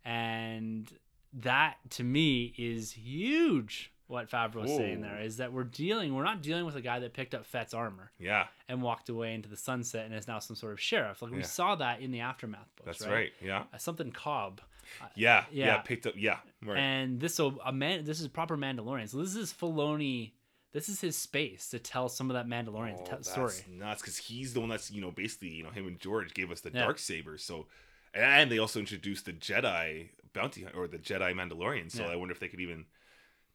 And that, to me, is huge. What Favreau's Whoa. saying there is that we're dealing, we're not dealing with a guy that picked up Fett's armor yeah. and walked away into the sunset and is now some sort of sheriff. Like we yeah. saw that in the Aftermath books. That's right. right. Yeah. Uh, something Cobb. Uh, yeah. yeah. Yeah. Picked up. Yeah. Right. And this, so a man, this is proper Mandalorian. So this is Filoni. This is his space to tell some of that Mandalorian oh, t- that's story. That's nuts. Cause he's the one that's, you know, basically, you know, him and George gave us the yeah. dark saber. So, and they also introduced the Jedi bounty or the Jedi Mandalorian. So yeah. I wonder if they could even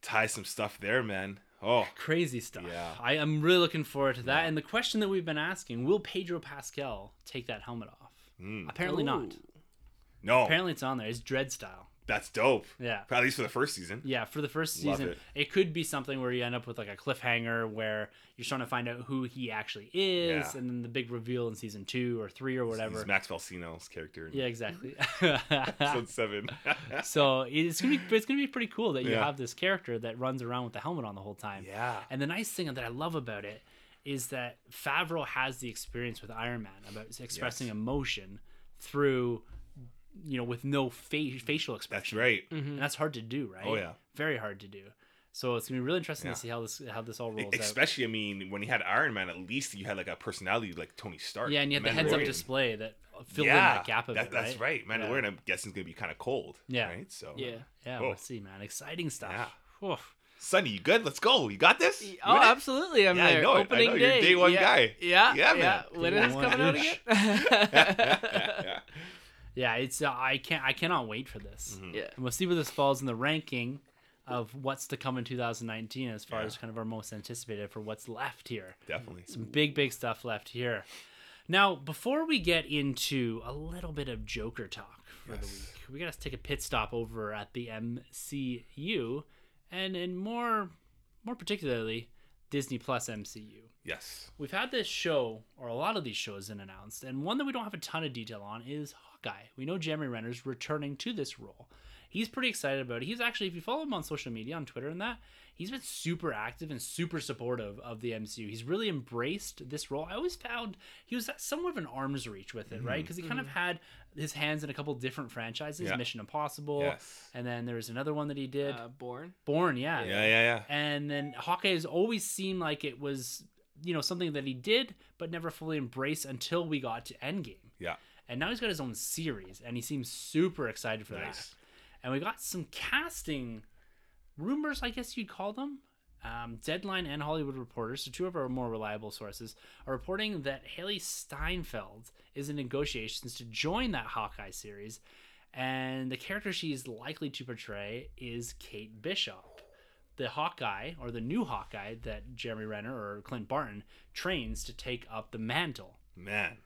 tie some stuff there, man. Oh, crazy stuff. Yeah. I am really looking forward to that. Yeah. And the question that we've been asking, will Pedro Pascal take that helmet off? Mm. Apparently Ooh. not. No. Apparently it's on there. It's dread style. That's dope. Yeah. At least for the first season. Yeah, for the first Love season. It. It could be something where you end up with like a cliffhanger where you're trying to find out who he actually is yeah. and then the big reveal in season two or three or whatever. It's Max Falcino's character. Yeah, exactly. Episode seven. So it's going to be it's gonna be pretty cool that you yeah. have this character that runs around with the helmet on the whole time. Yeah. And the nice thing that I love about it is that Favreau has the experience with Iron Man about expressing yes. emotion through... you know, with no fa- facial expression. That's right. Mm-hmm. And that's hard to do, right? Oh, yeah. Very hard to do. So it's going to be really interesting yeah. to see how this how this all rolls Especially, out. Especially, I mean, when you had Iron Man, at least you had like a personality like Tony Stark. Yeah, and you had the heads-up display that filled yeah, in that gap of that, it, right? That's right. Mandalorian, yeah. I'm guessing, is going to be kind of cold. Yeah. Right? So, yeah. Yeah, cool. Let's see, man. Exciting stuff. Yeah. Sonny, you good? Let's go. You got this? You oh, absolutely. I'm yeah, there. I know Opening it. I know. Day. You're day one yeah. guy. Yeah. Yeah, yeah. man. When is coming out again? Yeah. Yeah, it's uh, I can't I cannot wait for this. Mm-hmm. Yeah, and we'll see where this falls in the ranking of what's to come in two thousand nineteen as far yeah. as kind of our most anticipated for what's left here. Definitely. Some big, big stuff left here. Now, before we get into a little bit of Joker talk for yes. the week, we got to take a pit stop over at the M C U and, and more more particularly, Disney Plus M C U. Yes. We've had this show, or a lot of these shows been announced, and one that we don't have a ton of detail on is Guy. We know Jeremy Renner's returning to this role. He's pretty excited about it. He's actually, if you follow him on social media, on Twitter and that, he's been super active and super supportive of the M C U. He's really embraced this role. I always found he was somewhat of an arm's reach with it, mm-hmm. right? Because he mm-hmm. kind of had his hands in a couple different franchises, yeah. Mission Impossible, yes. and then there was another one that he did. Uh, Bourne. Bourne, yeah. Yeah, yeah, yeah. And then Hawkeye has always seemed like it was, you know, something that he did, but never fully embraced until we got to Endgame. Yeah. And now he's got his own series, and he seems super excited for nice. that. And we got some casting rumors, I guess you'd call them. Um, Deadline and Hollywood Reporter, so two of our more reliable sources, are reporting that Hailee Steinfeld is in negotiations to join that Hawkeye series, and the character she's likely to portray is Kate Bishop, the Hawkeye, or the new Hawkeye, that Jeremy Renner or Clint Barton trains to take up the mantle. Man.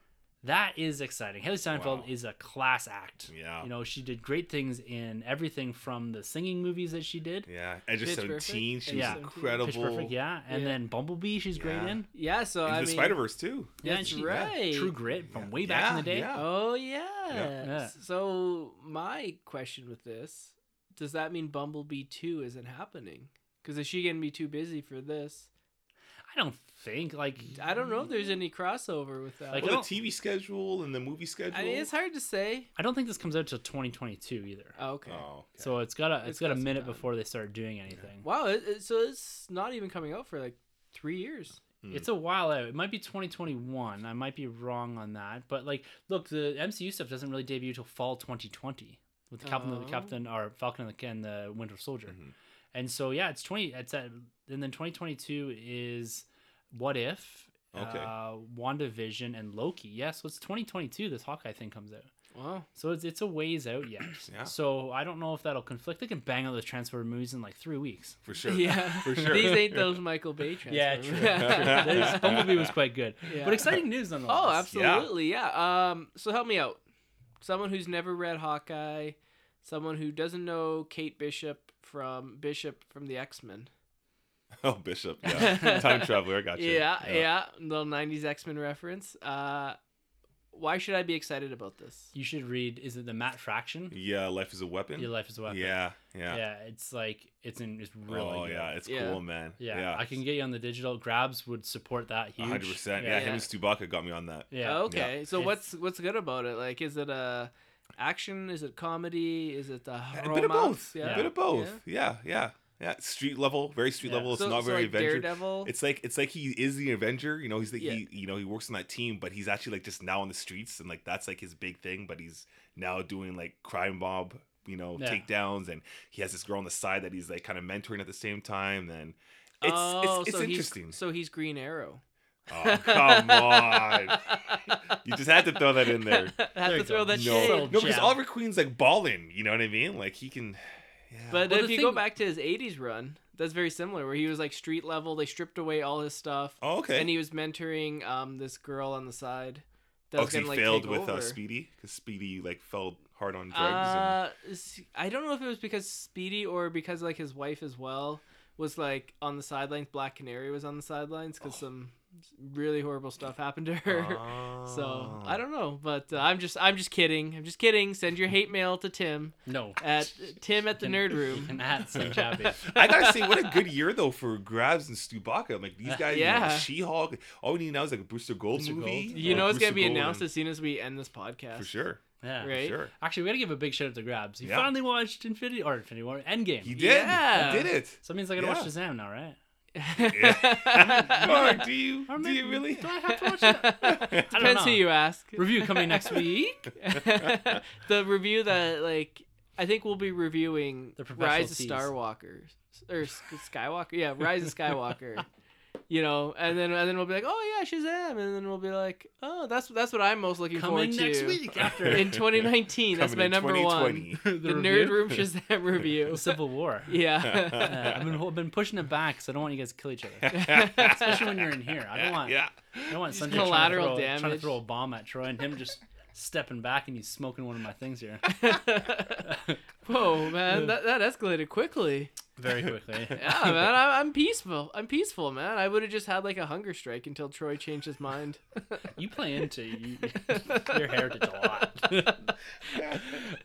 That is exciting. Hailee Steinfeld wow. is a class act. Yeah. You know, she did great things in everything from the singing movies that she did. Yeah. Edge of seventeen. She was incredible. Pitch Perfect, yeah. And yeah. then Bumblebee, she's yeah. great in. Yeah, so and I the mean... Spider-Verse, too. Yeah, that's she, right. Yeah. True Grit from yeah. way back yeah, in the day. Yeah. Oh, yeah. Yeah. yeah. So my question with this, does that mean Bumblebee two isn't happening? Because is she going to be too busy for this? I don't think like I don't know if there's any crossover with that. Like well, the T V schedule and the movie schedule. I mean, it's hard to say. I don't think this comes out till twenty twenty-two either. Oh, okay. Oh, okay. So it's got a it's, it's got a minute time. Before they start doing anything. Wow, it, it, so it's not even coming out for like three years. Mm. It's a while out. It might be twenty twenty-one. I might be wrong on that, but like, look, the M C U stuff doesn't really debut till fall twenty twenty with the Captain, oh. the Captain or Falcon and the, and the Winter Soldier. Mm-hmm. And so yeah, it's twenty. It's at, and then twenty twenty-two is What If, okay. uh, WandaVision, and Loki. Yeah, so it's twenty twenty-two. This Hawkeye thing comes out. Wow. So it's it's a ways out yet. Yeah. So I don't know if that'll conflict. They can bang out the Transformers movies in like three weeks. For sure. Yeah. For sure. These ain't those Michael Bay Transformers. Yeah, true. true. Bumblebee was quite good. Yeah. But exciting news nonetheless. Oh, absolutely. Yeah. yeah. Um. So help me out. Someone who's never read Hawkeye, someone who doesn't know Kate Bishop from Bishop from the X-Men. Oh, Bishop. Yeah. Time traveler. I got you. Yeah, yeah. yeah. Little nineties X-Men reference. Uh. Why should I be excited about this? You should read, is it the Matt Fraction? Yeah, Life is a Weapon. Your Life is a Weapon. Yeah, yeah. Yeah, it's like, it's in, it's really Oh, good. yeah, it's yeah. cool, man. Yeah. yeah, I can get you on the digital. Grabs would support that huge. one hundred percent. Yeah, yeah. him and Stu Baca got me on that. Yeah. Oh, okay, yeah. so it's, what's what's good about it? Like, is it a action? Is it comedy? Is it a romance? A bit of both. Yeah. A bit of both. Yeah, yeah. yeah. Yeah, street level, very street yeah. level. It's so, not so very like Avenger. Daredevil. It's like it's like he is the Avenger. You know, he's the yeah. he, you know, he works on that team, but he's actually like just now on the streets, and like that's like his big thing. But he's now doing like crime mob, you know, yeah. takedowns, and he has this girl on the side that he's like kind of mentoring at the same time. And it's oh, it's, it's so interesting. He's, so he's Green Arrow. Oh, come on. You just had to throw that in there. I had to throw that shit. No, because no, Oliver Queen's like balling. You know what I mean? Like he can. Yeah. But well, if you thing... go back to his eighties run, that's very similar, where he was like street level. They stripped away all his stuff. Oh, okay. And he was mentoring um this girl on the side. That oh, was gonna, he like, failed with uh, Speedy, because Speedy like fell hard on drugs. Uh, and... I don't know if it was because Speedy or because like his wife as well was like on the sidelines. Black Canary was on the sidelines because oh. some really horrible stuff happened to her. Oh. So I don't know, but uh, I'm just I'm just kidding. I'm just kidding. Send your hate mail to Tim. No, at uh, Tim at the Nerd Room and at Sunjay. I gotta say, what a good year though for Grabs and Stu Baca. Like these guys, yeah. You know, She-Hulk. All we need now is like a Booster Gold Booster movie. Gold. You know, it's Booster gonna be Gold announced and... as soon as we end this podcast. For sure. Yeah, right? Sure. Actually, we gotta give a big shout out to Grabs. He yeah. finally watched Infinity or Infinity War Endgame. He did. Yeah. He did it. So that means I gotta yeah. watch Shazam now, right? Yeah. Mark, do you or do maybe, you really do I have to watch it? I don't depends know. Who you ask. Review coming next week. The review that like I think we'll be reviewing the Rise of Starwalker or Skywalker. Yeah, Rise of Skywalker. You know, and then and then we'll be like, oh yeah, Shazam, and then we'll be like, oh, that's that's what I'm most looking coming forward to next week after in twenty nineteen. That's my number one, the, the Nerd Room Shazam review, Civil War. Yeah, uh, I've been I've been pushing it back because I don't want you guys to kill each other, especially when you're in here. I don't want yeah, I don't want Sunjay trying, trying to throw a bomb at Troy and him just stepping back and he's smoking one of my things here. Whoa, man, that that escalated quickly. Very quickly. Yeah, man, I'm peaceful. I'm peaceful, man. I would have just had like a hunger strike until Troy changed his mind. You play into you, your heritage a lot.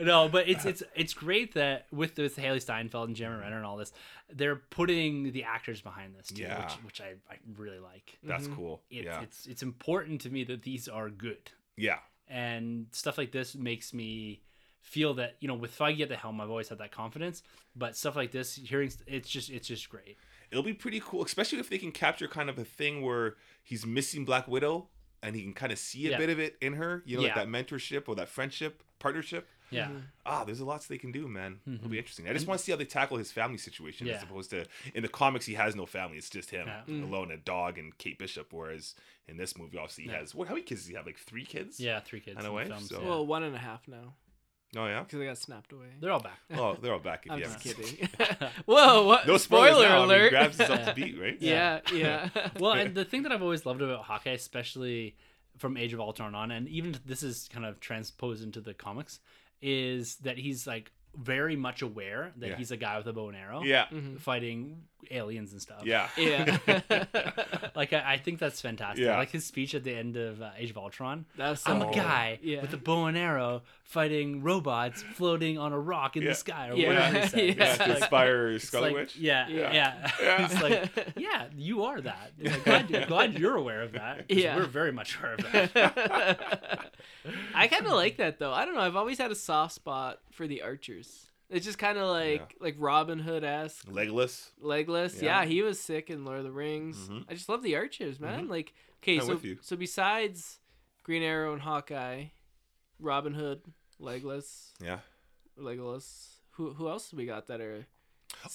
No, but it's it's it's great that with with Hailee Steinfeld and Jeremy Renner and all this, they're putting the actors behind this too, yeah. which, which I, I really like. That's mm-hmm. cool. It's, yeah. it's it's important to me that these are good. Yeah. And stuff like this makes me feel that, you know, with Feige at the helm, I've always had that confidence, but stuff like this, hearing it's just it's just great. It'll be pretty cool, especially if they can capture kind of a thing where he's missing Black Widow and he can kind of see a yeah. bit of it in her, you know, yeah. like that mentorship or that friendship, partnership. Yeah. Mm-hmm. Ah, there's a lot they can do, man. Mm-hmm. It'll be interesting. I just want to see how they tackle his family situation yeah. as opposed to in the comics he has no family. It's just him yeah. mm-hmm. alone, a dog and Kate Bishop. Whereas in this movie, obviously he yeah. has what? How many kids does he have? Like three kids? Yeah, three kids. And a wife. So. Yeah. Well, one and a half now. Oh yeah, because they got snapped away. They're all back. Oh, they're all back. If I'm you just kidding. Whoa! What? No spoilers spoiler now. Alert! I mean, Grabs is up to beat, right? Yeah, yeah. yeah. Well, and the thing that I've always loved about Hawkeye, especially from Age of Ultron on, and even this is kind of transposed into the comics, is that he's like very much aware that yeah. he's a guy with a bow and arrow, yeah, mm-hmm. fighting aliens and stuff. Yeah, yeah. Like I, I think that's fantastic. Yeah. Like his speech at the end of uh, Age of Ultron. That's so I'm cool. a guy yeah. with a bow and arrow fighting robots floating on a rock in yeah. the sky. Or yeah, whatever he said. Yeah. To like, inspire Scarlet like, Witch. Yeah, yeah. yeah. yeah. It's like, yeah, you are that. Like, glad, glad you're aware of that. Yeah, we're very much aware of that. I kind of like that though. I don't know. I've always had a soft spot for the archers. It's just kind of like yeah. like Robin Hood-esque. Legolas. Legolas. Yeah. yeah, he was sick in Lord of the Rings. Mm-hmm. I just love the archers, man. Mm-hmm. Like, okay, I'm so so besides Green Arrow and Hawkeye, Robin Hood, Legolas. Yeah. Legolas. Who who else we got that are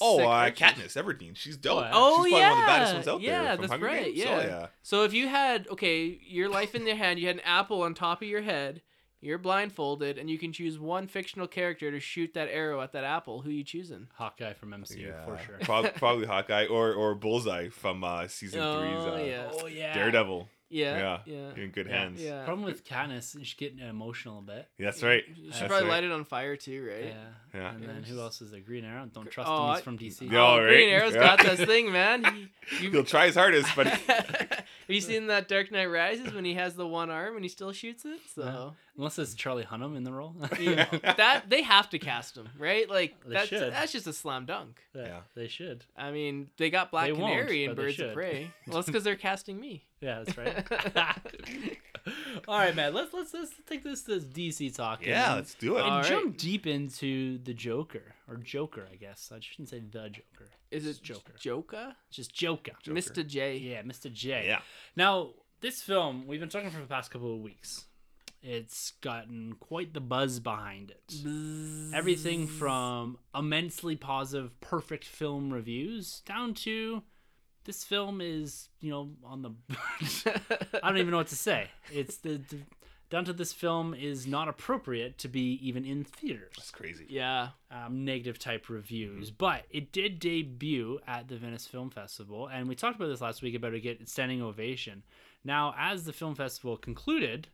Oh, uh, Katniss Everdeen. She's dope. Oh, She's probably yeah. one of the baddest ones out yeah, there. From that's Hunger right. Games. Yeah. So, yeah. So if you had, okay, your life in your hand, you had an apple on top of your head, You're blindfolded, and you can choose one fictional character to shoot that arrow at that apple. Who are you choosing? Hawkeye from M C U, yeah. for sure. Probably, probably Hawkeye or, or Bullseye from uh, season oh, three's uh, yeah. Oh, yeah. Daredevil. Yeah, yeah, yeah. You're in good yeah. hands. Yeah. Problem with Katniss, she's getting emotional a bit. That's right. You should That's probably right. light it on fire too, right? Yeah. yeah. And yeah. then who else is there? Green Arrow. Don't trust oh, him. He's from D C. Oh, right. Green Arrow's yeah. got this thing, man. He, He'll try his hardest, but. Have you seen that Dark Knight Rises when he has the one arm and he still shoots it? So yeah. Unless it's Charlie Hunnam in the role, you know, that they have to cast him, right? Like that's, that's just a slam dunk. Yeah, yeah, they should. I mean, they got Black they Canary and Birds of Prey. Well, that's because they're casting me. Yeah, that's right. All right, man. Let's let's let's take this this D C talk. Yeah, and, let's do it. And All jump right. deep into the Joker or Joker, I guess. I shouldn't say the Joker. Is it Joker? Joker? Just Joker. Joker. Mister J. Yeah, Mister J. Yeah. Now, this film, we've been talking for the past couple of weeks. It's gotten quite the buzz behind it. Buzz. Everything from immensely positive, perfect film reviews down to this film is, you know, on the... I don't even know what to say. It's the... the down to this film is not appropriate to be even in theaters. That's crazy. Yeah. Um, negative type reviews. Mm-hmm. But it did debut at the Venice Film Festival. And we talked about this last week about it getting standing ovation. Now, as the film festival concluded,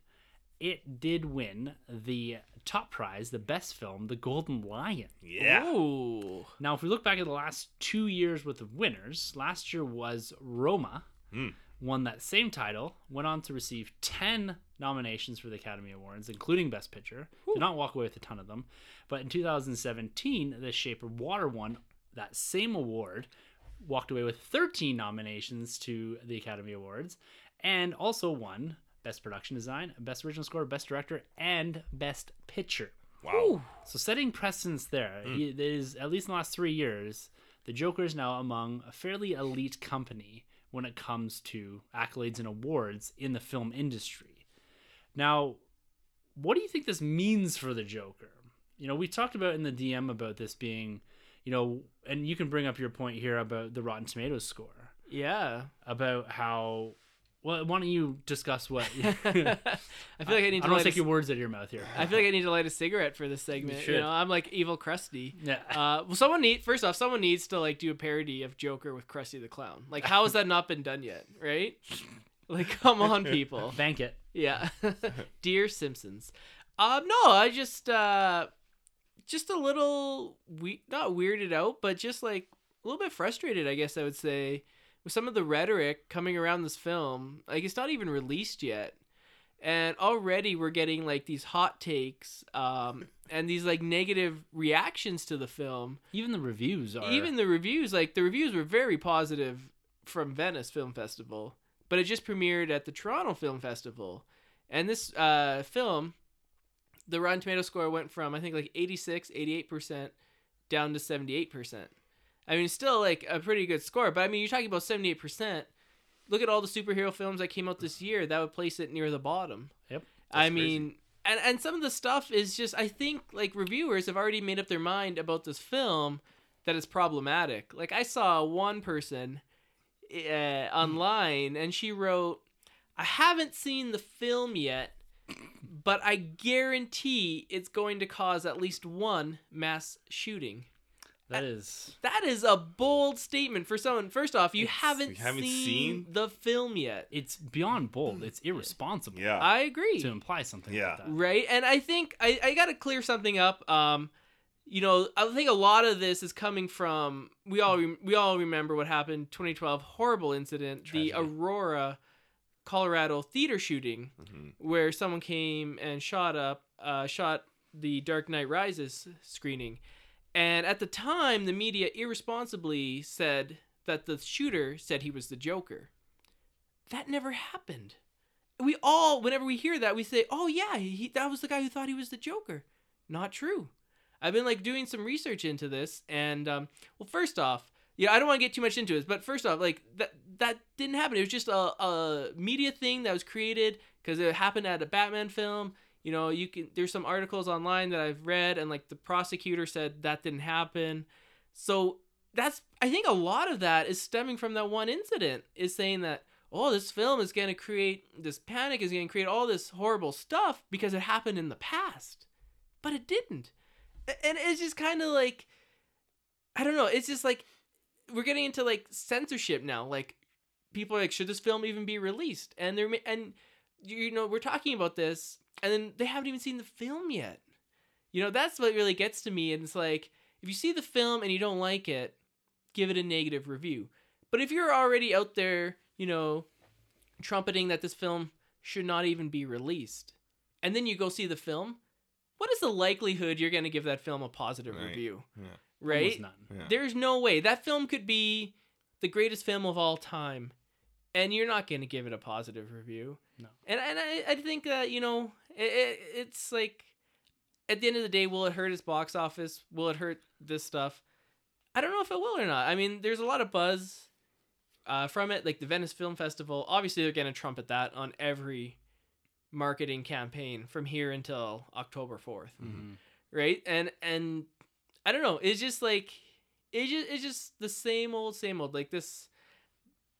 it did win the top prize, the best film, the Golden Lion. Yeah. Ooh. Now, if we look back at the last two years with the winners, last year was Roma. Mm. Won that same title, went on to receive ten nominations for the Academy Awards, including Best Picture. Ooh. Did not walk away with a ton of them. But in two thousand seventeen, The Shape of Water won that same award, walked away with thirteen nominations to the Academy Awards, and also won Best Production Design, Best Original Score, Best Director, and Best Picture. Wow. Ooh. So setting precedence there. Mm. It is, at least in the last three years, the Joker is now among a fairly elite company when it comes to accolades and awards in the film industry. Now, what do you think this means for the Joker? You know, we talked about in the D M about this being, you know, and you can bring up your point here about the Rotten Tomatoes score. Yeah. About how, well, why don't you discuss what... I feel like I need to I don't take a, your words out of your mouth here. I feel like I need to light a cigarette for this segment. You, you know, I'm like evil Krusty. Yeah. Uh, well, someone need first off, someone needs to like do a parody of Joker with Krusty the Clown. Like, how has that not been done yet? Right? Like, come on, people. Bank it. Yeah. Dear Simpsons. Um, no, I just uh, just a little we not weirded out, but just like a little bit frustrated, I guess I would say. Some of the rhetoric coming around this film, like it's not even released yet, and already we're getting like these hot takes um and these like negative reactions to the film. Even the reviews are even the reviews like the reviews were very positive from Venice Film Festival, but it just premiered at the Toronto Film Festival, and this uh film, the Rotten Tomatoes score went from I think like eighty-six eighty-eight percent down to seventy-eight percent. I mean, still like a pretty good score, but I mean, you're talking about seventy-eight percent. Look at all the superhero films that came out this year. That would place it near the bottom. Yep. I mean, and, and some of the stuff is just, I think like reviewers have already made up their mind about this film that it's problematic. Like I saw one person uh, online and she wrote, I haven't seen the film yet, but I guarantee it's going to cause at least one mass shooting. That is that is a bold statement for someone. First off, you haven't, haven't seen, seen the film yet. It's beyond bold. It's irresponsible. Yeah, I agree. To imply something yeah. like that. Right? And I think I, I got to clear something up. Um, you know, I think a lot of this is coming from, we all we all remember what happened, twenty twelve horrible incident, Tragedy. The Aurora, Colorado theater shooting, mm-hmm. where someone came and shot up, uh, shot the Dark Knight Rises screening. And at the time, the media irresponsibly said that the shooter said he was the Joker. That never happened. We all, whenever we hear that, we say, oh, yeah, he, that was the guy who thought he was the Joker. Not true. I've been, like, doing some research into this. And, um, well, first off, you know, I don't want to get too much into it. But first off, like, that that didn't happen. It was just a, a media thing that was created because it happened at a Batman film. You know, you can. There's some articles online that I've read, and like the prosecutor said that didn't happen. So that's. I think a lot of that is stemming from that one incident. Is saying that, oh, this film is going to create, this panic is going to create all this horrible stuff because it happened in the past. But it didn't. And it's just kind of like, I don't know, it's just like, we're getting into like censorship now. Like, people are like, should this film even be released? And they're, and you know, we're talking about this, and then they haven't even seen the film yet. You know, that's what really gets to me. And it's like, if you see the film and you don't like it, give it a negative review. But if you're already out there, you know, trumpeting that this film should not even be released, and then you go see the film, what is the likelihood you're going to give that film a positive right. review? Yeah. Right? Yeah. There's no way. That film could be the greatest film of all time, and you're not going to give it a positive review. No. And and I, I think that, you know, it, it's like, at the end of the day, will it hurt its box office? Will it hurt this stuff? I don't know if it will or not. I mean, there's a lot of buzz uh, from it, like the Venice Film Festival. Obviously, they're going to trumpet that on every marketing campaign from here until October fourth, mm-hmm. right? And and I don't know. It's just like it's just it's just the same old, same old. Like this,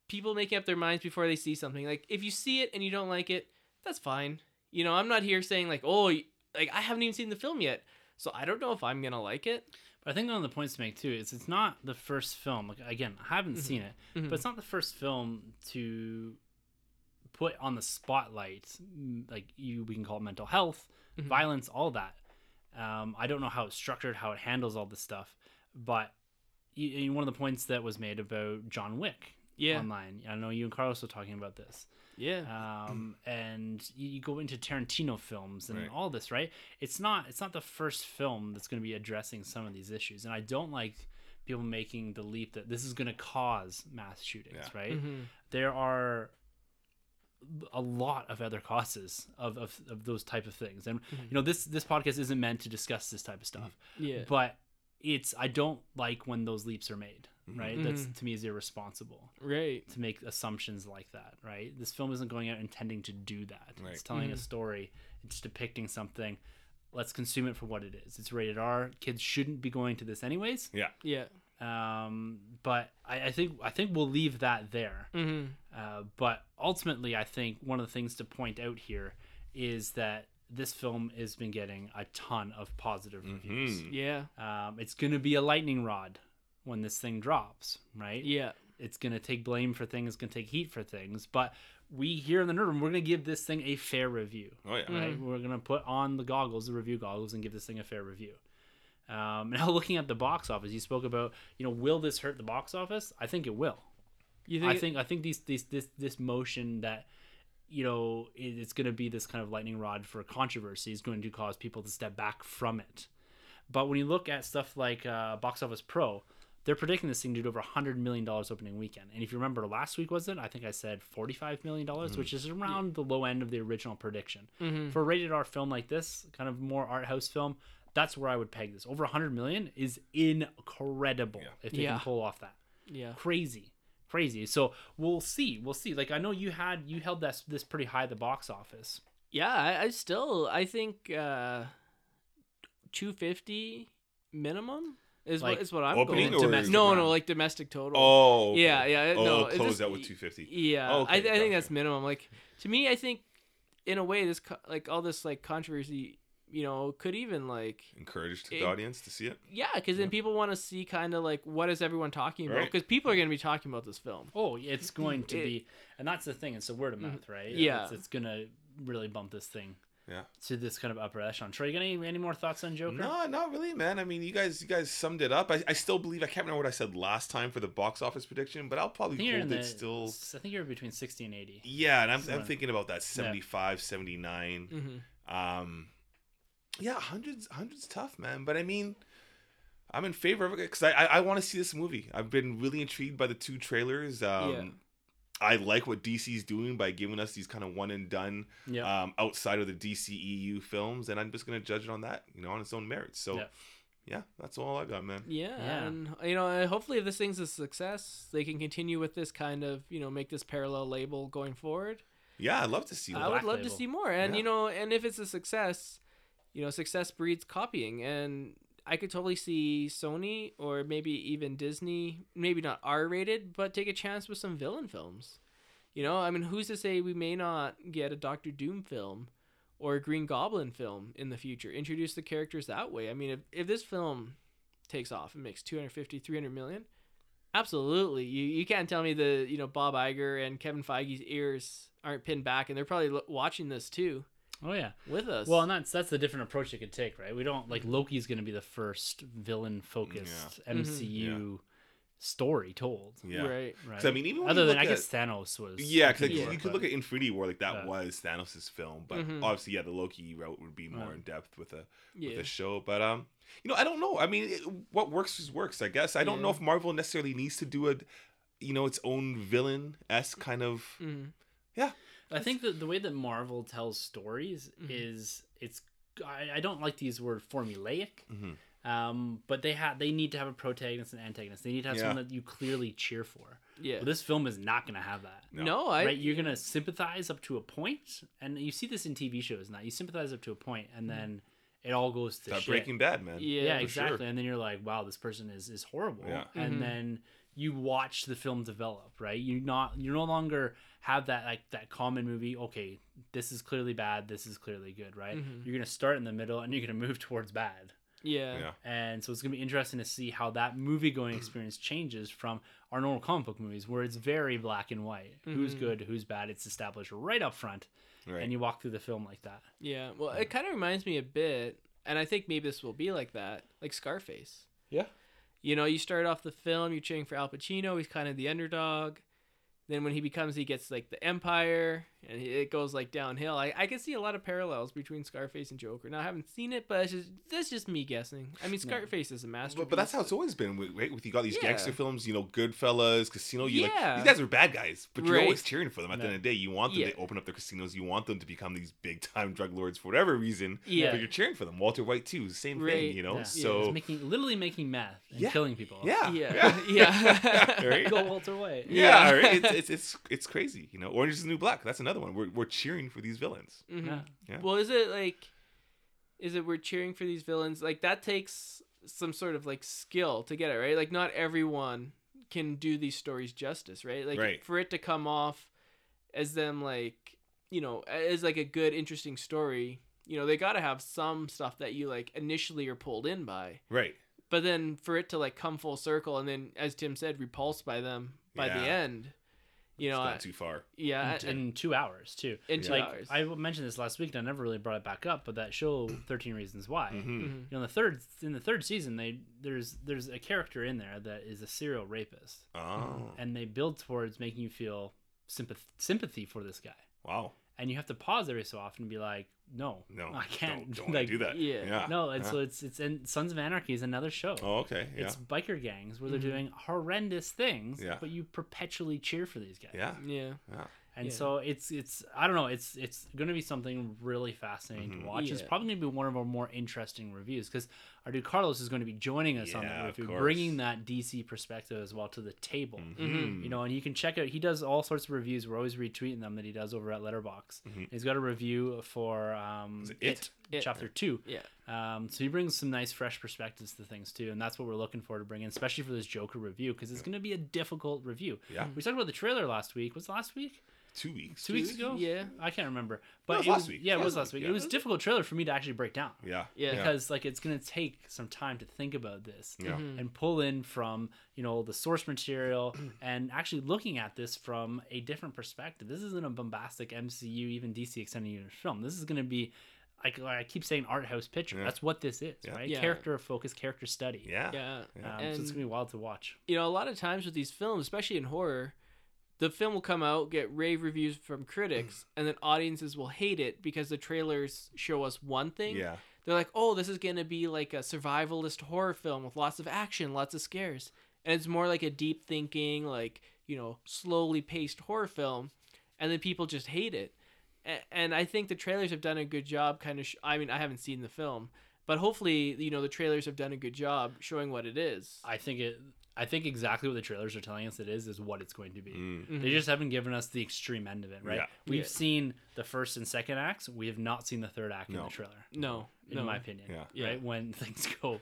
people making up their minds before they see something. Like if you see it and you don't like it, that's fine. You know, I'm not here saying like, oh, like I haven't even seen the film yet, so I don't know if I'm gonna like it. I think one of the points to make too is it's not the first film. Like again, I haven't mm-hmm. seen it, mm-hmm. but it's not the first film to put on the spotlight, like you we can call it mental health, mm-hmm. violence, all that. Um, I don't know how it's structured, how it handles all this stuff, but you, one of the points that was made about John Wick yeah. online. I know you and Carlos were talking about this. Yeah. Um, and you go into Tarantino films and right. all this, right? It's not it's not the first film that's going to be addressing some of these issues. And I don't like people making the leap that this is going to cause mass shootings, yeah. right? Mm-hmm. There are a lot of other causes of, of, of those type of things. And, mm-hmm. you know, this, this podcast isn't meant to discuss this type of stuff. Yeah. But it's I don't like when those leaps are made. Right, mm-hmm. that's to me is irresponsible. Right, to make assumptions like that. Right, this film isn't going out intending to do that. Right. It's telling mm-hmm. a story. It's depicting something. Let's consume it for what it is. It's rated R. Kids shouldn't be going to this anyways. Yeah, yeah. Um, but I, I think I think we'll leave that there. Mm-hmm. Uh, but ultimately, I think one of the things to point out here is that this film has been getting a ton of positive mm-hmm. reviews. Yeah, um, it's going to be a lightning rod when this thing drops, right? Yeah. It's going to take blame for things, it's going to take heat for things, but we here in the Nerd Room, we're going to give this thing a fair review. Oh, yeah. Right? Mm-hmm. We're going to put on the goggles, the review goggles, and give this thing a fair review. Um, now, looking at the box office, you spoke about, you know, will this hurt the box office? I think it will. You think I think it... I think these, these this this motion that, you know, it's going to be this kind of lightning rod for controversy is going to cause people to step back from it. But when you look at stuff like uh, Box Office Pro, they're predicting this thing to do over one hundred million dollars opening weekend. And if you remember last week, was it? I think I said forty-five million dollars, mm-hmm. which is around yeah. the low end of the original prediction. Mm-hmm. For a rated R film like this, kind of more art house film, that's where I would peg this. Over one hundred million dollars is incredible yeah. if they yeah. can pull off that. Yeah. Crazy. Crazy. So we'll see. We'll see. Like, I know you had you held this, this pretty high at the box office. Yeah, I, I still, I think uh, two hundred fifty minimum. Is like what is what I'm going or domestic, or no, no, like domestic total. Oh, okay. yeah, yeah. Oh, no, close just, out with two hundred fifty. Yeah, oh, okay, I, th- I think that's minimum. Like to me, I think in a way, this co- like all this like controversy, you know, could even like encourage the it, audience to see it. Yeah, because yeah. then people want to see kind of like what is everyone talking about? Because right. people are going to be talking about this film. Oh, it's going to it, be, and that's the thing. It's a word of mouth, right? Yeah, it's, it's going to really bump this thing. Yeah. To this kind of upper echelon. Troy, you got any, any more thoughts on Joker? No, not really, man. I mean, you guys you guys summed it up. I, I still believe, I can't remember what I said last time for the box office prediction, but I'll probably hold it still. I think you're between sixty and eighty. Yeah, and I'm, so, I'm thinking about that, seventy-five, yeah. seventy-nine. Mm-hmm. Um, yeah, hundreds, hundreds tough, man. But I mean, I'm in favor of it because I, I, I want to see this movie. I've been really intrigued by the two trailers. Um, yeah. I like what D C's doing by giving us these kind of one and done yep. um, outside of the D C E U films. And I'm just going to judge it on that, you know, on its own merits. So, yep. yeah, that's all I got, man. Yeah, yeah. And, you know, hopefully if this thing's a success, they can continue with this kind of, you know, make this parallel label going forward. Yeah, I'd love to see that. I would love label. to see more. And, yeah. you know, and if it's a success, you know, success breeds copying. And I could totally see Sony or maybe even Disney, maybe not R rated, but take a chance with some villain films. You know, I mean, who's to say we may not get a Doctor Doom film or a Green Goblin film in the future? Introduce the characters that way. I mean, if, if this film takes off and makes two hundred fifty, three hundred million, absolutely. You you can't tell me the, you know, Bob Iger and Kevin Feige's ears aren't pinned back, and they're probably lo- watching this too. Oh yeah, with us. Well, and that's that's the different approach you could take, right? We don't like Loki's going to be the first villain-focused yeah. M C U mm-hmm. yeah. story told, yeah, right. Right. I mean, even when other than I at, guess Thanos was, yeah, because like, you but, could look at Infinity War, like that yeah. was Thanos's film, but mm-hmm. obviously, yeah, the Loki route would be more right. in depth with a yeah. with a show, but um. You know, I don't know. I mean, it, what works is works, I guess. I don't yeah. know if Marvel necessarily needs to do a, you know, its own villain-esque kind of, mm-hmm. yeah. I think that the way that Marvel tells stories mm-hmm. is, it's, I, I don't like to use the word formulaic, mm-hmm. um, but they have they need to have a protagonist and antagonist. They need to have yeah. someone that you clearly cheer for. Yeah. Well, this film is not going to have that. No, no I... Right? You're yeah. going to sympathize up to a point, and you see this in T V shows now. You sympathize up to a point, and mm-hmm. then... it all goes to shit. Breaking Bad, man. Yeah, yeah exactly. Sure. And then you're like, wow, this person is, is horrible. Yeah. And mm-hmm. then you watch the film develop, right? You not you no longer have that like that common movie, okay, this is clearly bad, this is clearly good, right? Mm-hmm. You're going to start in the middle and you're going to move towards bad. Yeah. yeah. And so it's going to be interesting to see how that movie-going experience changes from our normal comic book movies where it's very black and white. Mm-hmm. Who's good, who's bad, it's established right up front. Right. And you walk through the film like that. Yeah. Well, it kind of reminds me a bit, and I think maybe this will be like that, like Scarface. Yeah. You know, you start off the film, you're cheering for Al Pacino. He's kind of the underdog. Then when he becomes, he gets like the empire, and it goes like downhill. I, I can see a lot of parallels between Scarface and Joker. Now, I haven't seen it, but it's just, that's just me guessing. I mean, Scarface yeah. is a masterpiece. But, but that's how it's always been, right? With you got these yeah. gangster films, you know, Goodfellas, Casino. You yeah. like, these guys are bad guys, but right. you're always cheering for them. At no. the end of the day, you want them yeah. to open up their casinos. You want them to become these big-time drug lords for whatever reason. Yeah. But you're cheering for them. Walter White, too. Same right. thing, you know? Yeah. So yeah. making, literally making meth and yeah. killing people. Yeah. Yeah. yeah. yeah. right? Go Walter White. Yeah, yeah. right? It's, It's it's it's crazy, you know. Orange is the New Black. That's another one. We're we're cheering for these villains. Mm-hmm. Yeah. yeah. Well, is it like, is it we're cheering for these villains? Like that takes some sort of like skill to get it right. Like not everyone can do these stories justice, right? Like right. for it to come off as them like you know as like a good interesting story, you know they got to have some stuff that you like initially are pulled in by. Right. But then for it to like come full circle and then as Tim said, repulsed by them by yeah. the end. You know, it's not too far. Yeah, in, in two hours too. In two like, hours, I mentioned this last week, and I never really brought it back up. But that show, thirteen Reasons Why. Mm-hmm. Mm-hmm. You know, the third in the third season, they there's there's a character in there that is a serial rapist. Oh. And they build towards making you feel sympathy sympathy for this guy. Wow. And you have to pause every so often and be like, no, no, I can't don't, don't like, do that. Yeah, yeah. no. And yeah. so it's it's and Sons of Anarchy is another show. Oh, okay. Yeah. It's biker gangs where they're mm-hmm. doing horrendous things, yeah. but you perpetually cheer for these guys. Yeah, yeah. yeah. And yeah. so it's it's I don't know. It's it's going to be something really fascinating mm-hmm. to watch. Yeah. It's probably going to be one of our more interesting reviews because our dude Carlos is going to be joining us yeah, on that review, bringing that D C perspective as well to the table. Mm-hmm. Mm-hmm. You know, and you can check out. He does all sorts of reviews. We're always retweeting them that he does over at Letterboxd. Mm-hmm. He's got a review for um, it? It, it Chapter it. Two. Yeah. Um, so he brings some nice, fresh perspectives to things too, and that's what we're looking for to bring in, especially for this Joker review because it's yeah. going to be a difficult review. Yeah. We talked about the trailer last week. Was it last week? Two weeks. Two weeks ago? Yeah. I can't remember. But no, it was last week. Yeah, it was last week. Yeah. It was a difficult trailer for me to actually break down. Yeah. Yeah. Because like it's gonna take some time to think about this. Yeah. And pull in from, you know, the source material and actually looking at this from a different perspective. This isn't a bombastic M C U, even D C extended universe film. This is gonna be I, I keep saying art house picture. Yeah. That's what this is, yeah. right? Yeah. Character focus, character study. Yeah. Yeah. Um, and, so it's gonna be wild to watch. You know, a lot of times with these films, especially in horror, the film will come out, get rave reviews from critics, and then audiences will hate it because the trailers show us one thing. Yeah. They're like, oh, this is going to be like a survivalist horror film with lots of action, lots of scares. And it's more like a deep thinking, like, you know, slowly paced horror film. And then people just hate it. And I think the trailers have done a good job kind of, sh- I mean, I haven't seen the film, but hopefully, you know, the trailers have done a good job showing what it is. I think it... I think exactly what the trailers are telling us it is, is what it's going to be. Mm-hmm. They just haven't given us the extreme end of it, right? Yeah. We've yeah. seen the first and second acts. We have not seen the third act no. in the trailer. No. In no. my opinion. Yeah. Right? Yeah. When things go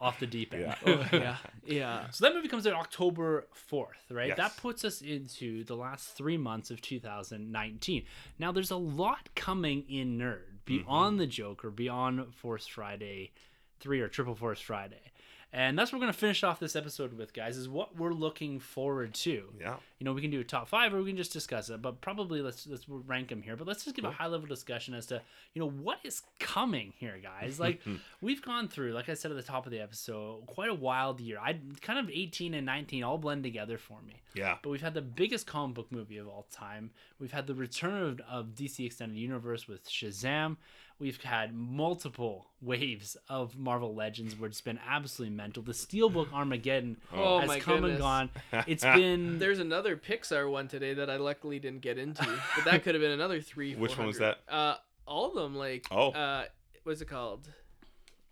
off the deep end. Yeah. Oh, yeah. Yeah. So that movie comes out October fourth, right? Yes. That puts us into the last three months of two thousand nineteen. Now, there's a lot coming in Nerd, beyond mm-hmm. the Joker, beyond Force Friday three or Triple Force Friday. And that's what we're going to finish off this episode with, guys, is what we're looking forward to. Yeah. You know, we can do a top five or we can just discuss it, but probably let's let's rank them here. But let's just give cool. a high-level discussion as to, you know, what is coming here, guys? Like, we've gone through, like I said at the top of the episode, quite a wild year. I kind of eighteen and nineteen all blend together for me. Yeah. But we've had the biggest comic book movie of all time. We've had the return of, of D C Extended Universe with Shazam. We've had multiple waves of Marvel Legends where it's been absolutely mental. The Steelbook Armageddon oh, has come goodness. and gone. It's been... There's another Pixar one today that I luckily didn't get into, but that could have been another three. Which one was that? Uh, all of them. Like, oh. uh, what's it called?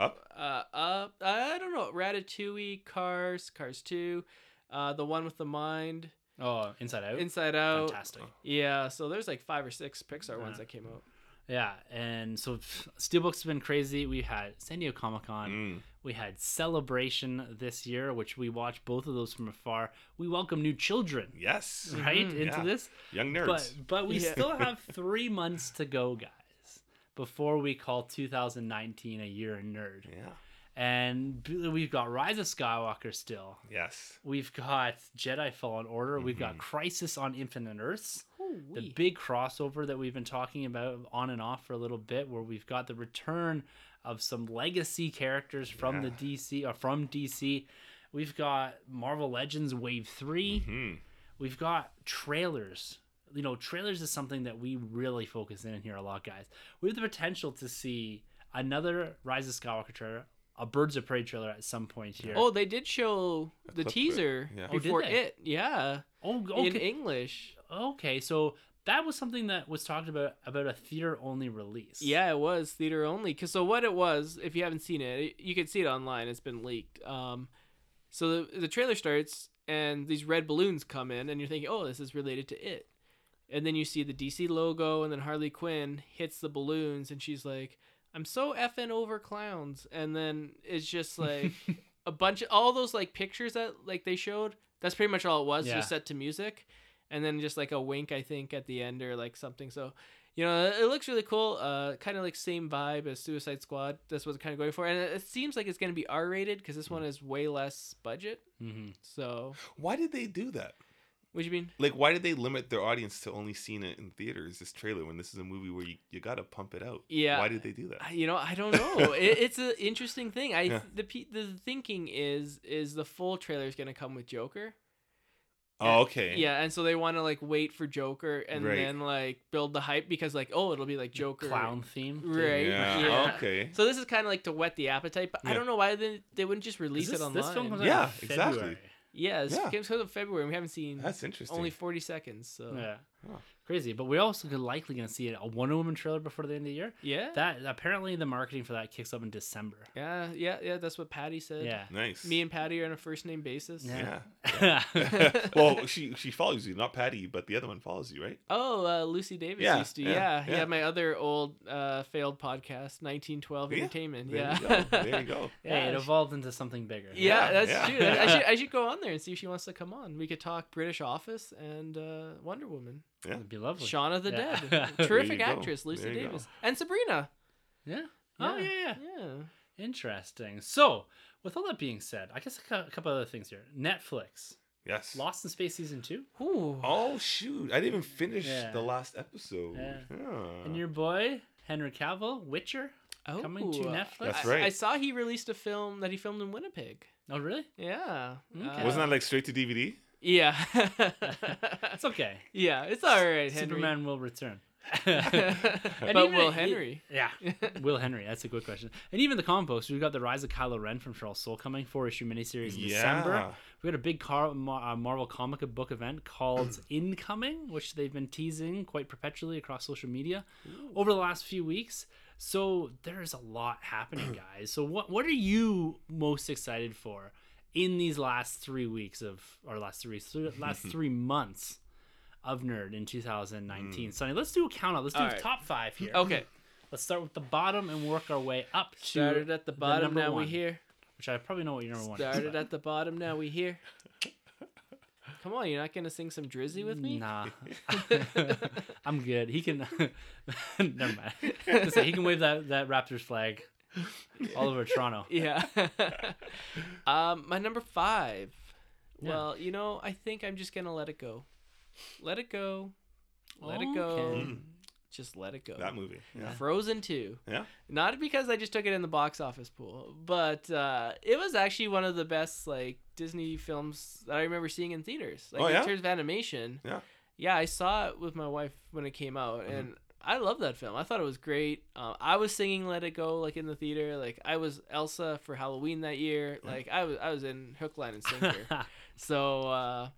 Up? Uh, up. I don't know. Ratatouille, Cars, Cars two, uh, the one with the mind. Oh, Inside Out? Inside Out. Fantastic. Yeah, so there's like five or six Pixar yeah. ones that came out. Yeah, and so Steelbook's been crazy. We had San Diego Comic-Con. Mm. We had Celebration this year, which we watched both of those from afar. We welcome new children. Yes. Right? Mm-hmm. Into yeah. this. Young nerds. But, but we yeah. still have three months to go, guys, before we call two thousand nineteen a year in nerd. Yeah. And we've got Rise of Skywalker still. Yes. We've got Jedi Fallen Order. Mm-hmm. We've got Crisis on Infinite Earths. The big crossover that we've been talking about on and off for a little bit, where we've got the return of some legacy characters from yeah. the D C or from D C. We've got Marvel Legends Wave three. Mm-hmm. We've got trailers. You know, trailers is something that we really focus in here a lot, guys. We have the potential to see another Rise of Skywalker trailer, a Birds of Prey trailer at some point here. Oh, they did show the teaser yeah. before oh, it. Yeah. Oh, okay. In English. Okay, so that was something that was talked about, about a theater-only release. Yeah, it was theater-only. Because so what it was, if you haven't seen it, you can see it online. It's been leaked. Um, so the, the trailer starts, and these red balloons come in, and you're thinking, oh, this is related to it. And then you see the D C logo, and then Harley Quinn hits the balloons, and she's like, I'm so effing over clowns. And then it's just like a bunch of all those like pictures that like they showed. That's pretty much all it was, yeah. just set to music. And then just like a wink, I think, at the end or like something. So, you know, it looks really cool. Uh, kind of like same vibe as Suicide Squad. That's what it's kind of going for. And it seems like it's going to be R-rated because this mm-hmm. one is way less budget. Mm-hmm. So why did they do that? What do you mean? Like, why did they limit their audience to only seeing it in theaters, this trailer, when this is a movie where you, you got to pump it out? Yeah. Why did they do that? You know, I don't know. it, it's an interesting thing. I yeah. the the thinking is is the full trailer is going to come with Joker. Oh, okay. Yeah, and so they want to like wait for Joker and right. then like build the hype because like, oh, it'll be like Joker clown theme, right? Yeah. yeah. Okay. So this is kind of like to whet the appetite, but yeah. I don't know why they they wouldn't just release this, it online. This film comes yeah, out in exactly. February. Yeah, it's yeah. because of February. We haven't seen. That's interesting. Only forty seconds. So yeah. Huh. Crazy, but we're also likely going to see a Wonder Woman trailer before the end of the year. Yeah. That apparently the marketing for that kicks up in December. Yeah, yeah, yeah. That's what Patty said. Yeah. Nice. Me and Patty are on a first name basis. Yeah. yeah. yeah. Well, she she follows you, not Patty, but the other one follows you, right? Oh, uh, Lucy Davis yeah, used to. Yeah yeah, yeah. yeah. My other old uh, failed podcast, nineteen twelve yeah. Entertainment. There yeah. You go. There you go. Yeah, hey, it evolved into something bigger. Yeah, yeah that's yeah. true. I should I should go on there and see if she wants to come on. We could talk British Office and uh, Wonder Woman. Yeah. It'd be lovely. Shaun of the yeah. Dead. Terrific actress, Lucy Davis. Go. And Sabrina. Yeah. Oh, yeah. yeah, yeah. Interesting. So, with all that being said, I guess a couple other things here. Netflix. Yes. Lost in Space Season two. Ooh. Oh, shoot. I didn't even finish yeah. the last episode. Yeah. Yeah. And your boy, Henry Cavill, Witcher, oh, coming to Netflix. That's right. I, I saw he released a film that he filmed in Winnipeg. Oh, really? Yeah. Okay. Wasn't that like straight to D V D? Yeah. It's okay. Yeah, it's all right, Henry. Superman will return. But Will Henry. He, yeah, Will Henry. That's a good question. And even the compost, we've got The Rise of Kylo Ren from Charles Soule coming, four-issue miniseries in yeah. December. We've got a big car, uh, Marvel comic book event called Incoming, which they've been teasing quite perpetually across social media Ooh. over the last few weeks. So there's a lot happening, guys. So what what are you most excited for in these last three weeks of or last three last three months of Nerd in two thousand nineteen. Mm. Sonny, let's do a count out. Let's do All a right. top five here. Okay. Let's start with the bottom and work our way up to Started at the bottom, the now one, we here. Which I probably know what your number one is. Started at the bottom, now we here. Come on, you're not going to sing some Drizzy with me? Nah. I'm good. He can... Never mind. Just say, he can wave that, that Raptors flag all over Toronto. Yeah. um, my number five. Yeah. Well, you know, I think I'm just going to let it go. Let it go. Let okay. it go. Mm. Just let it go. That movie. Yeah. Frozen two. Yeah. Not because I just took it in the box office pool, but uh, it was actually one of the best like Disney films that I remember seeing in theaters. Like oh, yeah? In terms of animation. Yeah. Yeah, I saw it with my wife when it came out, mm-hmm. and I loved that film. I thought it was great. Uh, I was singing "Let It Go" like in the theater. Like I was Elsa for Halloween that year. Yeah. Like I was, I was in hook, line, and sinker. so uh,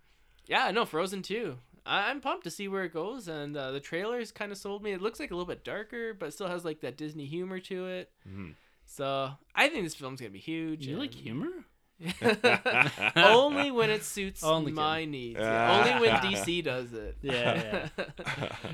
yeah, no, Frozen two. I'm pumped to see where it goes, and uh, the trailers kind of sold me. It looks like a little bit darker, but still has like that Disney humor to it. Mm-hmm. So I think this film's gonna be huge. You and... like humor? Only when it suits Only my kidding. needs. Yeah. Only when D C does it. Yeah. yeah.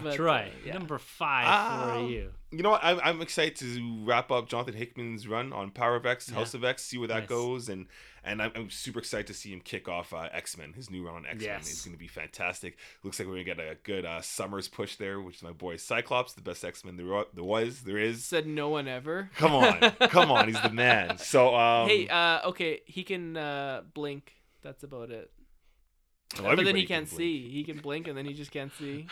but, Troy, uh, yeah. number five um, for you. You know what? I'm, I'm excited to wrap up Jonathan Hickman's run on Power of X, yeah. House of X, see where that nice. goes, and. And I'm, I'm super excited to see him kick off uh, X-Men, his new run on X-Men. Yes. It's going to be fantastic. Looks like we're going to get a good uh, summer's push there, which is my boy Cyclops, the best X-Men there, there was, there is. Said no one ever. Come on. Come on. He's the man. So um, Hey, uh, okay, he can uh, blink. That's about it. Oh, but then he can't can see. He can blink, and then he just can't see.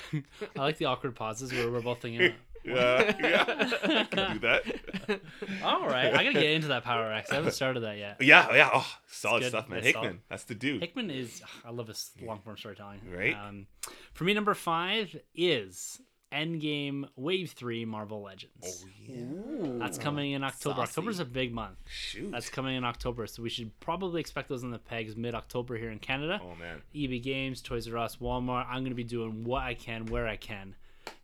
I like the awkward pauses where we're both thinking... Yeah, yeah, I can do that. All right, I gotta get into that Power X. I haven't started that yet. Yeah, yeah, oh, solid stuff, man. It's Hickman, solid. That's the dude. Hickman is. I love his long form storytelling. Right. Um, for me, number five is Endgame Wave Three Marvel Legends. Oh yeah, Ooh, that's coming in October. Saucy. October's a big month. Shoot, that's coming in October, so we should probably expect those on the pegs mid-October here in Canada. Oh man, E B Games, Toys R Us, Walmart. I'm gonna be doing what I can, where I can.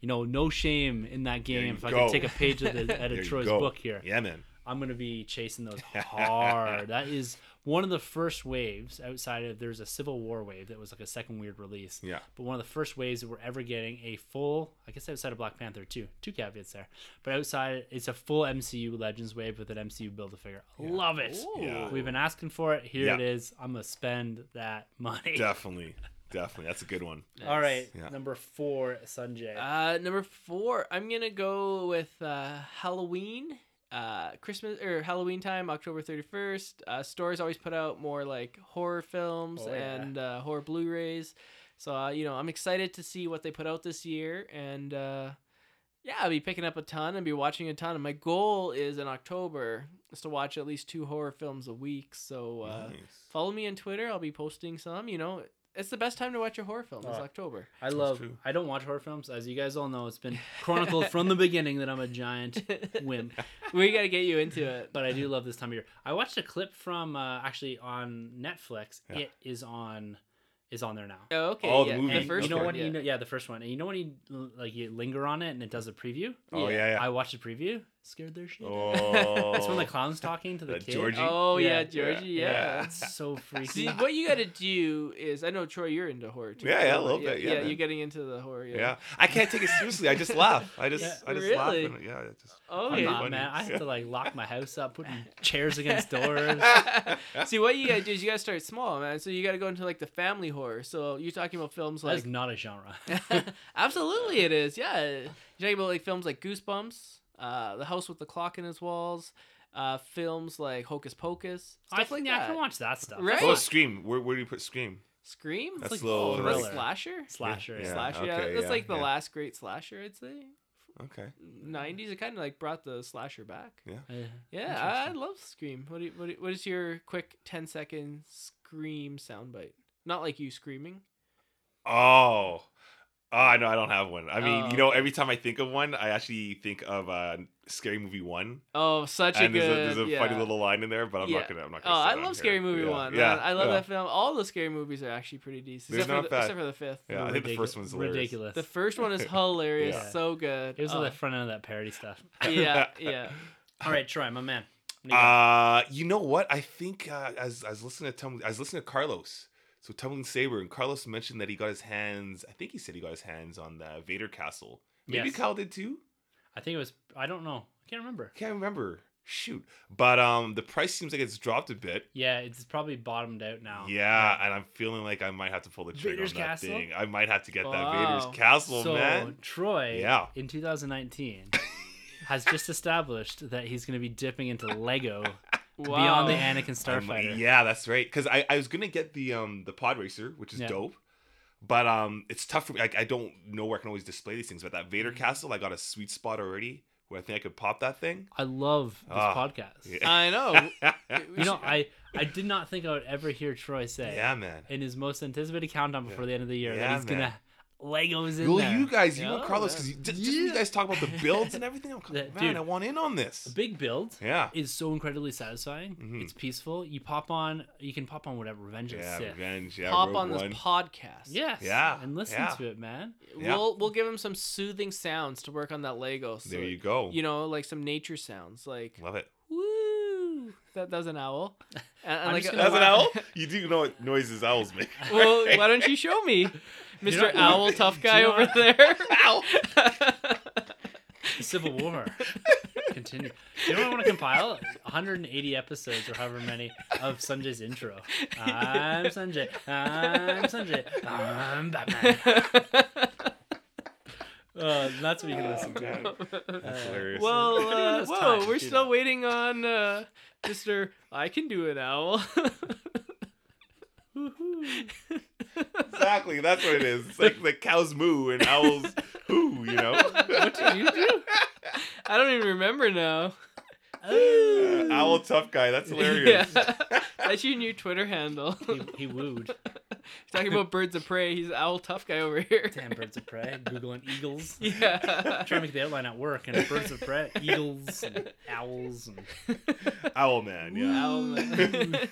You know, no shame in that game. If I go. can take a page of the, out of Troy's book here. Yeah, man. I'm going to be chasing those hard. That is one of the first waves outside of, there's a Civil War wave that was like a second weird release. Yeah. But one of the first waves that we're ever getting a full, I guess outside of Black Panther too. Two caveats there. But outside, it's a full M C U Legends wave with an M C U Build-A-Figure. Yeah. Love it. Yeah. We've been asking for it. Here yeah. it is. I'm going to spend that money. Definitely. Definitely. That's a good one. Nice. All right. Yeah. Number four, Sunjay. Uh, number four, I'm going to go with uh, Halloween, uh, Christmas or Halloween time, October thirty-first. Uh, stores always put out more like horror films oh, yeah. and uh, horror Blu-rays. So, uh, you know, I'm excited to see what they put out this year. And uh, yeah, I'll be picking up a ton and be watching a ton. And my goal is in October is to watch at least two horror films a week. So uh, nice. Follow me on Twitter. I'll be posting some, you know. It's the best time to watch a horror film. It's uh, October. I love... I don't watch horror films. As you guys all know, it's been chronicled from the beginning that I'm a giant wimp. We got to get you into it. But I do love this time of year. I watched a clip from... Uh, actually, on Netflix. Yeah. It is on... Is on there now. Oh, okay. Oh, yeah. the movie. And the first you know one. Yeah. You know, yeah, the first one. And you know when you like you linger on it and it does a preview. Oh yeah. yeah, yeah. I watched the preview. Scared their shit. Oh. It's when the clown's talking to the, the kid. Georgie. Oh yeah, yeah Georgie. Yeah. yeah. It's so freaky. See, what you got to do is, I know Troy, you're into horror too. Yeah, yeah, a little yeah, bit. Yeah, yeah you're getting into the horror. Yeah. yeah. I can't take it seriously. I just laugh. I just, yeah, I just really? laugh. Yeah. Just, oh I'm yeah, not, man. I have to like lock my house up, putting chairs against doors. See, what you got to do is you got to start small, man. So you got to go into like the family horror. So you're talking about films like... That's not a genre. Absolutely it is. Yeah. You're talking about like films like Goosebumps, uh, The House with the Clock in His Walls, uh, films like Hocus Pocus. Stuff I think like that. I can watch that stuff. Right? Oh, Scream. Where, where do you put Scream? Scream? That's it's like slow, like slasher? Slasher. Yeah. Yeah. Slasher. Yeah. Okay, that's yeah, like the yeah. last great slasher, I'd say. Okay. nineties, it kind of like brought the slasher back. Yeah. Yeah. yeah I love Scream. What do you, what, do you, what is your quick ten second Scream soundbite? Not like you screaming. Oh, I oh, know I don't have one. I mean, oh. you know, every time I think of one, I actually think of uh, Scary Movie One. Oh, such and a good. There's a, there's a yeah. funny little line in there, but I'm yeah. not gonna. I'm not gonna. Oh, I love Scary Movie yeah. One. Yeah, man. I love yeah. that film. All the Scary movies are actually pretty decent, except, not for, the, except for the fifth. Yeah, I think the first one's hilarious. Ridiculous. The first one is hilarious. yeah. So good. It was oh. on the front end of that parody stuff. yeah, yeah. All right, Troy, my man. Uh, you know what? I think uh, as I was listening to Tumbling, I was listening to Carlos. So Tumbling Saber, and Carlos mentioned that he got his hands. I think he said he got his hands on the Vader castle. Maybe yes. Kyle did too. I think it was. I don't know. I can't remember. Can't remember. Shoot. But um, the price seems like it's dropped a bit. Yeah, it's probably bottomed out now. Yeah, and I'm feeling like I might have to pull the trigger Vader's on that castle? thing. I might have to get oh, that Vader's castle, so, man. So Troy, yeah. in two thousand nineteen, has just established that he's going to be dipping into Lego wow. beyond the Anakin Starfighter. Um, yeah, that's right. Because I, I was going to get the um the pod racer, which is yeah. dope. But um, it's tough for me. I, I don't know where I can always display these things. But that Vader castle, I got a sweet spot already. Where I think I could pop that thing. I love this oh, podcast. Yeah. I know. You know, I, I did not think I would ever hear Troy say. Yeah, man. In his most anticipated countdown before yeah. the end of the year, yeah, that he's going to Legos in well, there. Well, you guys, you yeah, want Carlos, because just yeah. when you guys talk about the builds and everything, I'm like, man, dude, I want in on this. A big build yeah. is so incredibly satisfying. Mm-hmm. It's peaceful. You pop on, you can pop on whatever, Revenge of the Sith. Yeah, Revenge, yeah, Pop Rogue on One. This podcast. Yes. Yeah. And listen yeah. to it, man. Yeah. We'll we'll give him some soothing sounds to work on that Lego. So, there you go. You know, like some nature sounds. Like Love it. That, that was an owl. And, like, that was an owl? You do know what noises owls make. Right? Well, why don't you show me? Mister You know, Owl tough guy over what? There. Owl. The Civil War. Continue. You know what I want to compile? one hundred eighty episodes or however many of Sunjay's intro. I'm Sunjay. I'm Sunjay. I'm Batman. Uh, that's what you can listen to. That's hilarious. Well, uh, whoa, time. We're still waiting on uh, Mister I Can Do An Owl. Exactly, that's what it is. It's like the cows moo and owls hoo, you know? What did you do? I don't even remember now. Uh, owl tough guy, that's hilarious. Yeah. That's your new Twitter handle. He, he wooed. Talking about birds of prey, he's owl tough guy over here. Damn birds of prey, Googling eagles. Yeah. Trying to make the outline at work, and birds of prey, eagles, and owls, and owl man, yeah. Owl man.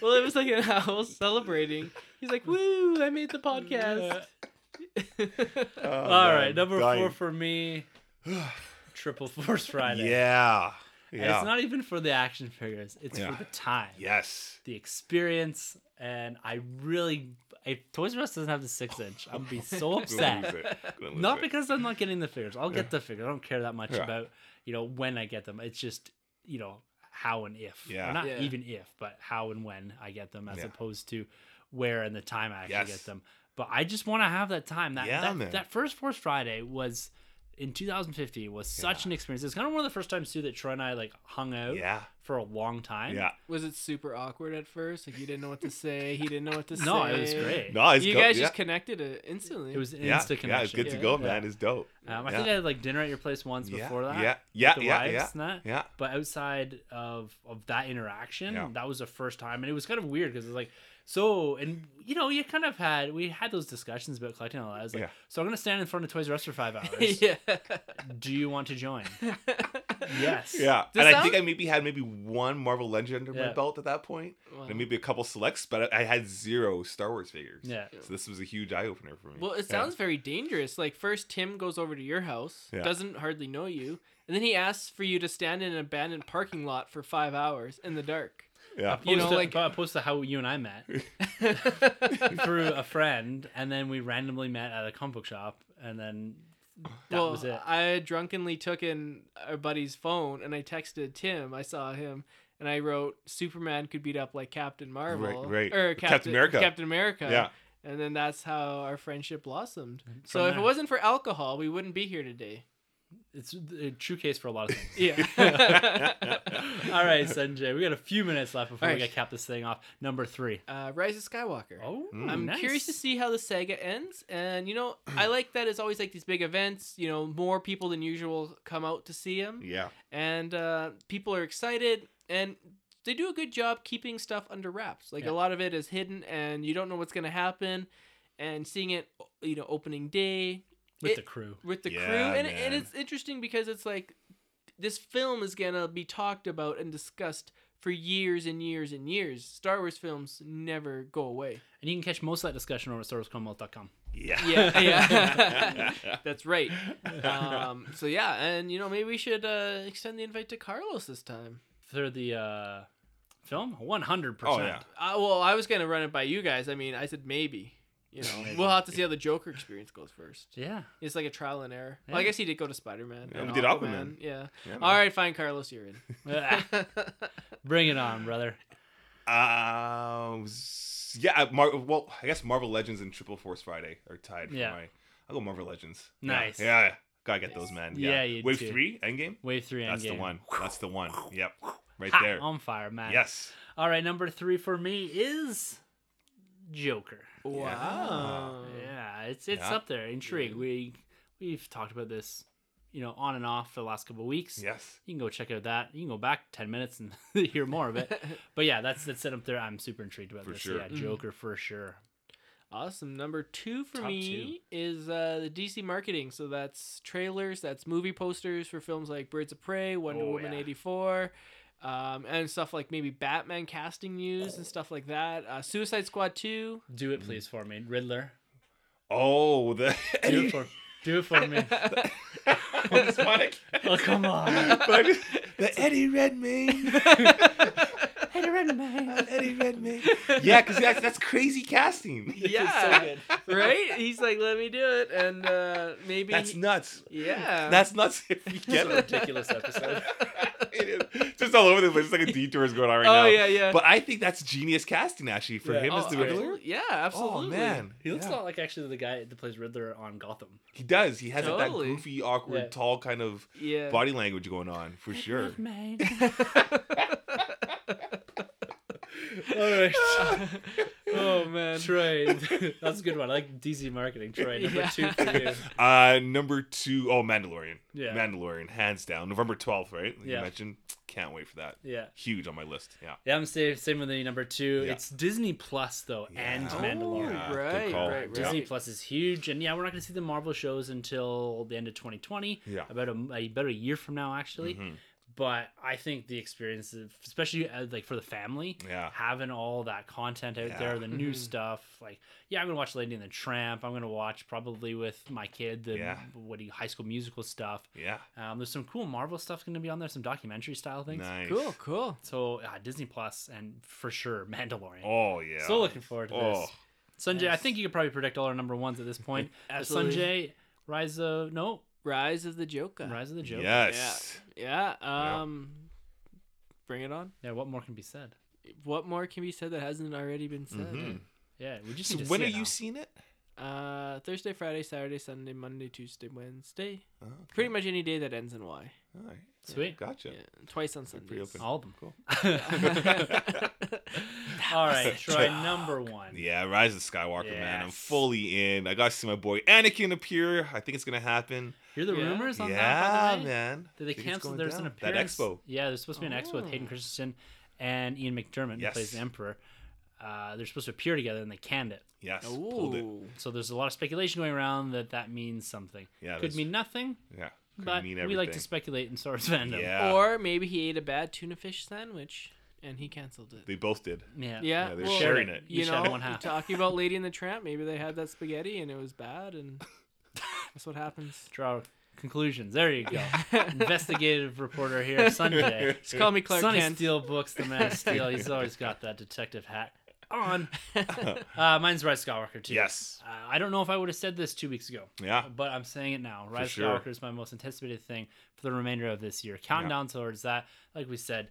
Well, it was like an owl celebrating. He's like, "Woo! I made the podcast." Yeah. Oh, all man, right, number dying. four for me. Triple Force Friday. Yeah. Yeah. And it's not even for the action figures. It's yeah. for the time. Yes. The experience. And I really... If Toys R Us doesn't have the six inch, I'm going to be so upset. Not it. because I'm not getting the figures. I'll yeah. get the figures. I don't care that much yeah. about, you know, when I get them. It's just, you know, how and if. Yeah. Or not yeah. even if, but how and when I get them as yeah. opposed to where and the time I actually yes. get them. But I just want to have that time. That, yeah, that, man. that first Force Friday was... in two thousand fifteen was such yeah. an experience. It's kind of one of the first times too that Troy and I like hung out yeah. for a long time. Yeah. Was it super awkward at first? Like you didn't know what to say. He didn't know what to no, say. No, it was great. No, it's you go- guys yeah. just connected it instantly. It was an yeah. instant connection. Yeah, it's good yeah. to go, man. Yeah. It's dope. Um, I yeah. think I had like dinner at your place once yeah. before that. Yeah, yeah, with the yeah, wives yeah. and that. Yeah. But outside of of that interaction, yeah. that was the first time, and it was kind of weird because it was like. So, and, you know, you kind of had, we had those discussions about collecting all that. I was like, yeah. so I'm going to stand in front of Toys R Us for five hours. yeah. Do you want to join? Yes. Yeah. Does and sound... I think I maybe had maybe one Marvel Legend under yeah. my belt at that point. Wow. And maybe a couple selects, but I had zero Star Wars figures. Yeah. So this was a huge eye-opener for me. Well, it sounds yeah. very dangerous. Like, first Tim goes over to your house, yeah. doesn't hardly know you, and then he asks for you to stand in an abandoned parking lot for five hours in the dark. Yeah, you know, to, like opposed to how you and I met through a friend, and then we randomly met at a comic book shop, and then that well, was it. I drunkenly took in our buddy's phone, and I texted Tim. I saw him, and I wrote, "Superman could beat up like Captain Marvel, right? right. Or Captain, Captain America, Captain America." Yeah. And then that's how our friendship blossomed. From so there. If it wasn't for alcohol, we wouldn't be here today. It's a true case for a lot of things. Yeah. All right, Sunjay. We got a few minutes left before right. we got to cap this thing off. Number three. Uh, Rise of Skywalker. Oh, mm, I'm nice. curious to see how the saga ends. And, you know, I like that it's always like these big events. You know, more people than usual come out to see him. Yeah. And uh, people are excited. And they do a good job keeping stuff under wraps. Like yeah. a lot of it is hidden and you don't know what's going to happen. And seeing it, you know, opening day. With it, the crew. With the yeah, crew. And, it, and it's interesting because it's like this film is going to be talked about and discussed for years and years and years. Star Wars films never go away. And you can catch most of that discussion over at Star Wars Commonwealth dot com. Yeah. Yeah. yeah. That's right. Um, so, yeah. And, you know, maybe we should uh, extend the invite to Carlos this time. For the uh, film? one hundred percent. Oh, yeah. Uh, well, I was going to run it by you guys. I mean, I said maybe. You know, maybe. We'll have to see how the Joker experience goes first. Yeah. It's like a trial and error. Yeah. Well, I guess he did go to Spider-Man. Yeah, we did Aquaman. Aquaman. Yeah. yeah All right, fine, Carlos, you're in. Bring it on, brother. Uh, yeah, Mar- well, I guess Marvel Legends and Triple Force Friday are tied for yeah. my... I'll go Marvel Legends. Nice. Yeah, yeah. Gotta get nice. Those, man. Yeah, yeah you Wave too. three, Endgame? Wave three, Endgame. That's the one. That's the one. Yep. Right ha, there. On fire, man. Yes. All right, number three for me is... Joker. Wow. Yeah, it's it's yeah. up there. Intrigue. We we've talked about this, you know, on and off for the last couple of weeks. Yes. You can go check out that. You can go back ten minutes and hear more of it. But yeah, that's that's set up there. I'm super intrigued about for this. Sure. Yeah, Joker mm. for sure. Awesome. Number two for Top me two. is uh, the D C marketing. So that's trailers, that's movie posters for films like Birds of Prey, Wonder oh, Woman yeah. eighty-four. Um, and stuff like maybe Batman casting news and stuff like that. Uh, Suicide Squad two. Do it please for me. Riddler. Oh, the... do it for do it for me. Oh, come on. The it's Eddie Redmayne. Eddie Redmayne. Eddie Redmayne. Yeah, because that's, that's crazy casting. Yeah. So good. Right? He's like, let me do it. And uh, maybe... That's nuts. Yeah. That's nuts if we get it. It's a ridiculous episode. It is. It's just all over the place. It's like a detour is going on right oh, now. Oh, yeah, yeah. But I think that's genius casting, actually, for yeah. him oh, as the Riddler. Yeah, absolutely. Oh, man. He looks yeah. a lot like, actually, the guy that plays Riddler on Gotham. He does. He has totally. like, that goofy, awkward, yeah. tall kind of yeah. body language going on, for sure. All right. Oh, man. Troy. That's a good one. I like D C marketing, Troy. Number yeah. two for you. Uh, number two. Oh, Mandalorian. Yeah. Mandalorian, hands down. November twelfth, right? Like yeah. you mentioned. Can't wait for that. Yeah. Huge on my list. Yeah. Yeah, I'm safe. Same with the number two. Yeah. It's Disney Plus, though, yeah. and Mandalorian. Oh, right, right, right. Disney yeah. Plus is huge. And yeah, we're not going to see the Marvel shows until the end of twenty twenty. Yeah. About a, about a year from now, actually. Mm-hmm. But I think the experience, especially like for the family, yeah. having all that content out yeah. there, the new stuff, like, yeah, I'm going to watch Lady and the Tramp. I'm going to watch probably with my kid, the yeah. what do you, High School Musical stuff. Yeah. Um, there's some cool Marvel stuff going to be on there, some documentary style things. Nice. Cool, cool. So uh, Disney Plus and for sure Mandalorian. Oh, yeah. So looking forward to oh. this. Sunjay, nice. I think you could probably predict all our number ones at this point. Absolutely. Sunjay, Rise of, no. Rise of the Joker. Rise of the Joker. Yes. Yeah. yeah. Um, yeah. Bring it on. Yeah. What more can be said? What more can be said that hasn't already been said? Mm-hmm. Yeah. We just. So when are you seeing it? Uh, Thursday, Friday, Saturday, Sunday, Monday, Tuesday, Wednesday. Oh, okay. Pretty much any day that ends in Y. All right. Sweet. Yeah. Gotcha. Yeah. Twice on Sundays. All of them. Cool. All right. Try number one. Yeah. Rise of Skywalker, yes. man. I'm fully in. I got to see my boy Anakin appear. I think it's going to happen. Hear the yeah. rumors on yeah, that? Yeah, man. Did they cancel? There's down. An appearance. That expo. Yeah, there's supposed to be an oh. expo with Hayden Christensen and Ian McDiarmid, yes. who plays the Emperor. Uh, they're supposed to appear together, and they canned it. Yes, Ooh. pulled it. So there's a lot of speculation going around that that means something. Yeah, could mean nothing. Yeah, could but mean we like to speculate in Star Wars fandom. Yeah. Or maybe he ate a bad tuna fish sandwich. And he canceled it. They both did. Yeah. Yeah. yeah they're well, sharing it. You, you know, one half. Talking about Lady and the Tramp, maybe they had that spaghetti and it was bad, and that's what happens. Draw conclusions. There you go. Investigative reporter here, Sunjay. Just call me Clark Kent. Sonny Steele books the Man of Steel. He's always got that detective hat on. Uh, mine's Rise Skywalker, too. Yes. Uh, I don't know if I would have said this two weeks ago. Yeah. But I'm saying it now. Rise sure. Skywalker is my most anticipated thing for the remainder of this year. Counting yeah. down towards that, like we said,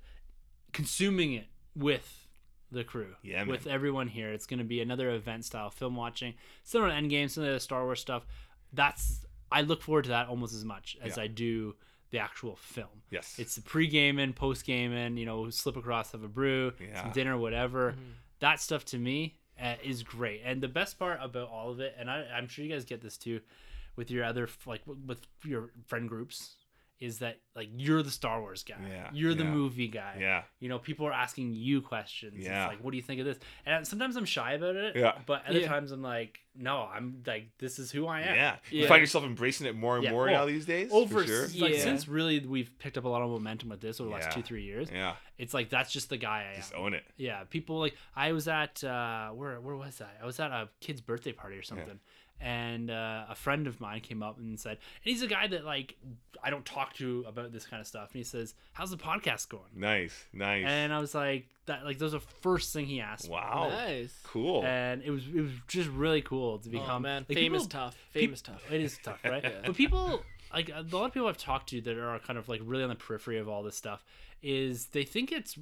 consuming it with the crew, yeah, man. With everyone here. It's going to be another event-style film watching, similar to Endgame, some of the Star Wars stuff. That's I look forward to that almost as much as yeah. I do the actual film. Yes, it's the pre-game and post-game and you know slip across, have a brew, yeah. some dinner, whatever. Mm-hmm. That stuff to me uh, is great, and the best part about all of it, and I, I'm sure you guys get this too, with your other like with your friend groups. Is that like you're the Star Wars guy? Yeah, you're the yeah. movie guy. Yeah, you know people are asking you questions. Yeah, it's like what do you think of this? And sometimes I'm shy about it. Yeah, but other yeah. times I'm like, no, I'm like this is who I am. Yeah, you yeah. find yourself embracing it more and yeah. more oh, now these days. Over sure. like, yeah. since really we've picked up a lot of momentum with this over the yeah. last two three years. Yeah, it's like that's just the guy I am. Just own it. Yeah, people like I was at uh, where where was I? I was at a kid's birthday party or something. Yeah. And uh, a friend of mine came up and said, and he's a guy that, like, I don't talk to about this kind of stuff. And he says, how's the podcast going? Nice, nice. And I was like, that, like, that was the first thing he asked wow. me. Wow. Nice. Cool. And it was it was just really cool to become. Oh, man. Like, Fame people, is tough. Fame pe- is tough. It is tough, right? Yeah. But people, like, a lot of people I've talked to that are kind of, like, really on the periphery of all this stuff is they think it's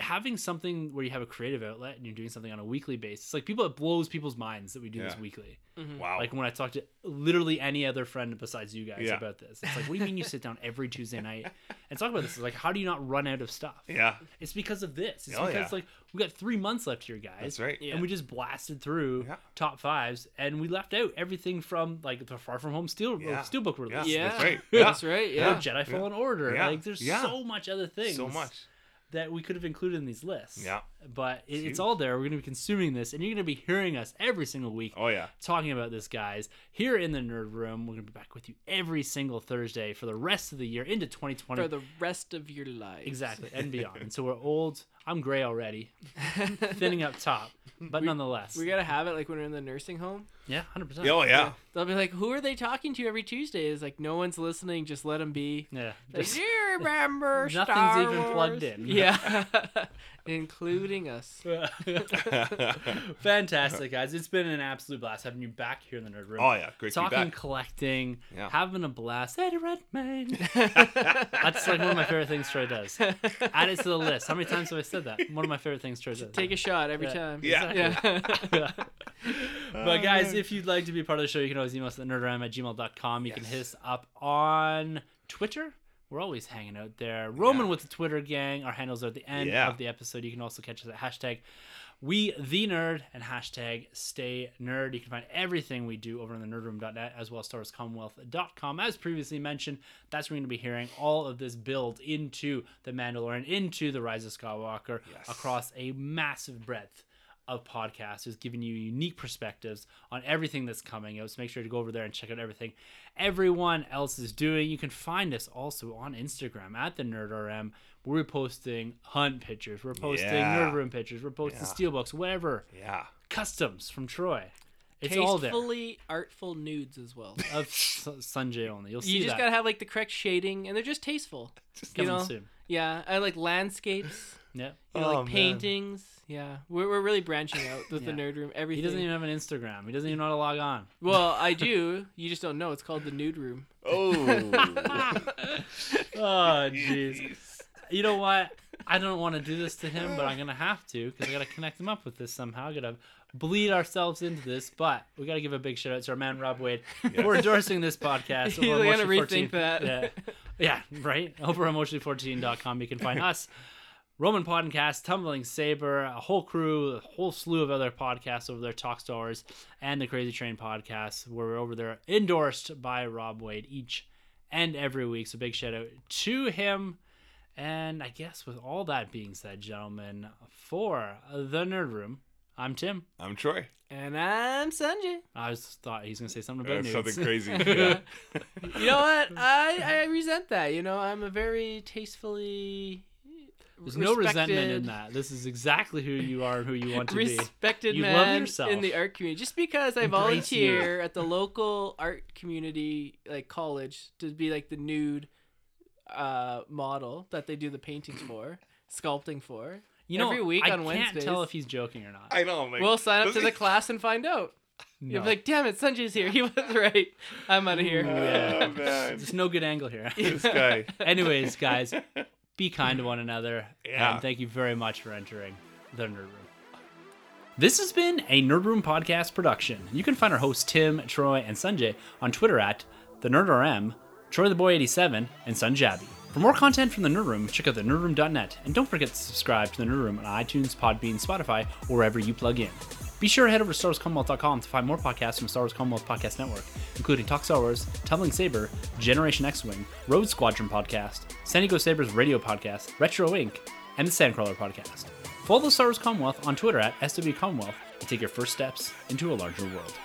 having something where you have a creative outlet and you're doing something on a weekly basis. Like, people, it blows people's minds that we do yeah. this weekly. Mm-hmm. Wow. Like, when I talk to literally any other friend besides you guys yeah. about this, it's like, what do you mean you sit down every Tuesday night and talk about this? It's like, how do you not run out of stuff? Yeah. It's because of this. It's oh, because, yeah. like, we got three months left here, guys. That's right. And yeah. we just blasted through yeah. top fives, and we left out everything from, like, the Far From Home Steel, yeah. Steel Book release. Yeah. yeah. That's right. Yeah. That's right. Yeah. Or Jedi yeah. Fallen Order. Yeah. Like, there's yeah. so much other things. So much. That we could have included in these lists. Yeah. But it, it's all there. We're going to be consuming this, and you're going to be hearing us every single week. Oh, yeah. Talking about this, guys. Here in the Nerd Room, we're going to be back with you every single Thursday for the rest of the year into twenty twenty. For the rest of your life. Exactly. And beyond. And so we're old. I'm gray already. Thinning up top. But we, nonetheless. We got to have it like when we're in the nursing home. Yeah, one hundred percent. Oh, yeah. yeah. They'll be like, who are they talking to every Tuesday? It's like, no one's listening. Just let them be. Yeah. Like, do you remember Star Wars? Nothing's even plugged in. Yeah. Including us. Fantastic, guys. It's been an absolute blast having you back here in the Nerd Room. Oh, yeah. Great talking, to be back. Collecting, yeah. having a blast. Eddie Redmayne. That's like one of my favorite things Troy does. Add it to the list. How many times have I said that? One of my favorite things Troy does. Take a shot every yeah. time. Yeah. Exactly. yeah. But, guys, if you'd like to be part of the show, you can always email us at nerdram at gmail dot com. You yes. can hit us up on Twitter. We're always hanging out there. Roman yeah. with the Twitter gang. Our handles are at the end yeah. of the episode. You can also catch us at hashtag we the nerd and hashtag stay nerd. You can find everything we do over on the nerdroom dot net as well as star wars commonwealth dot com. As previously mentioned, that's where we're going to be hearing all of this build into The Mandalorian, into The Rise of Skywalker, yes. across a massive breadth of podcasts, is giving you unique perspectives on everything that's coming out. So make sure to go over there and check out everything everyone else is doing. You can find us also on Instagram at the NerdRM. We're posting hunt pictures. We're posting yeah. Nerd Room pictures. We're posting yeah. steelbooks, whatever. Yeah. Customs from Troy. It's all there. Tastefully artful nudes as well. Of Sunjay only. You'll see that. You just that. Gotta have like the correct shading, and they're just tasteful. Just coming you know? soon. Yeah. I like landscapes. Yeah. You know, oh, like paintings. Man. Yeah, we're we're really branching out with yeah. the Nerd Room. Everything. He doesn't even have an Instagram. He doesn't even know how to log on. Well, I do. You just don't know. It's called the Nude Room. Oh. Oh, jeez. You know what? I don't want to do this to him, but I'm gonna have to because I gotta connect him up with this somehow. I gotta bleed ourselves into this, but we gotta give a big shout out to our man Rob Wade. Yes. We're endorsing this podcast. He's gonna rethink that. Yeah. yeah, right. Over on emotionally fourteen dot com, you can find us. Roman Podcast, Tumbling Saber, a whole crew, a whole slew of other podcasts over there, Talk Star Wars, and the Crazy Train Podcast, where we're over there endorsed by Rob Wade each and every week. So big shout out to him. And I guess with all that being said, gentlemen, for the Nerd Room, I'm Tim. I'm Troy. And I'm Sunjay. I was thought he was going to say something about uh, nudes. Something crazy. Yeah. You know what? I, I resent that. You know, I'm a very tastefully... There's respected. No resentment in that. This is exactly who you are and who you want to respected be. Respected man love yourself. In the art community. Just because I volunteer at the local art community, like college, to be like the nude uh, model that they do the paintings for, sculpting for. You know, every week I on Wednesdays. I can't tell if he's joking or not. I know. Like, we'll sign up to he... the class and find out. No. You'll be like, damn it, Sanjay's here. He was right. I'm out of here. Oh, man. There's no good angle here. This guy. Anyways, guys. Be kind to one another, yeah. and thank you very much for entering the Nerd Room. This has been a Nerd Room podcast production. You can find our hosts Tim, Troy, and Sunjay on Twitter at the NerdRM, Troy the Boy eighty-seven, and Sunjabby. For more content from the Nerd Room, check out the nerd room dot net, and don't forget to subscribe to the Nerd Room on iTunes, Podbean, Spotify, or wherever you plug in. Be sure to head over to star wars commonwealth dot com to find more podcasts from Star Wars Commonwealth Podcast Network, including Talk Star Wars, Tumbling Saber, Generation X-Wing, Rogue Squadron Podcast, San Diego Sabers Radio Podcast, Retro Incorporated, and the Sandcrawler Podcast. Follow the Star Wars Commonwealth on Twitter at S W Commonwealth and take your first steps into a larger world.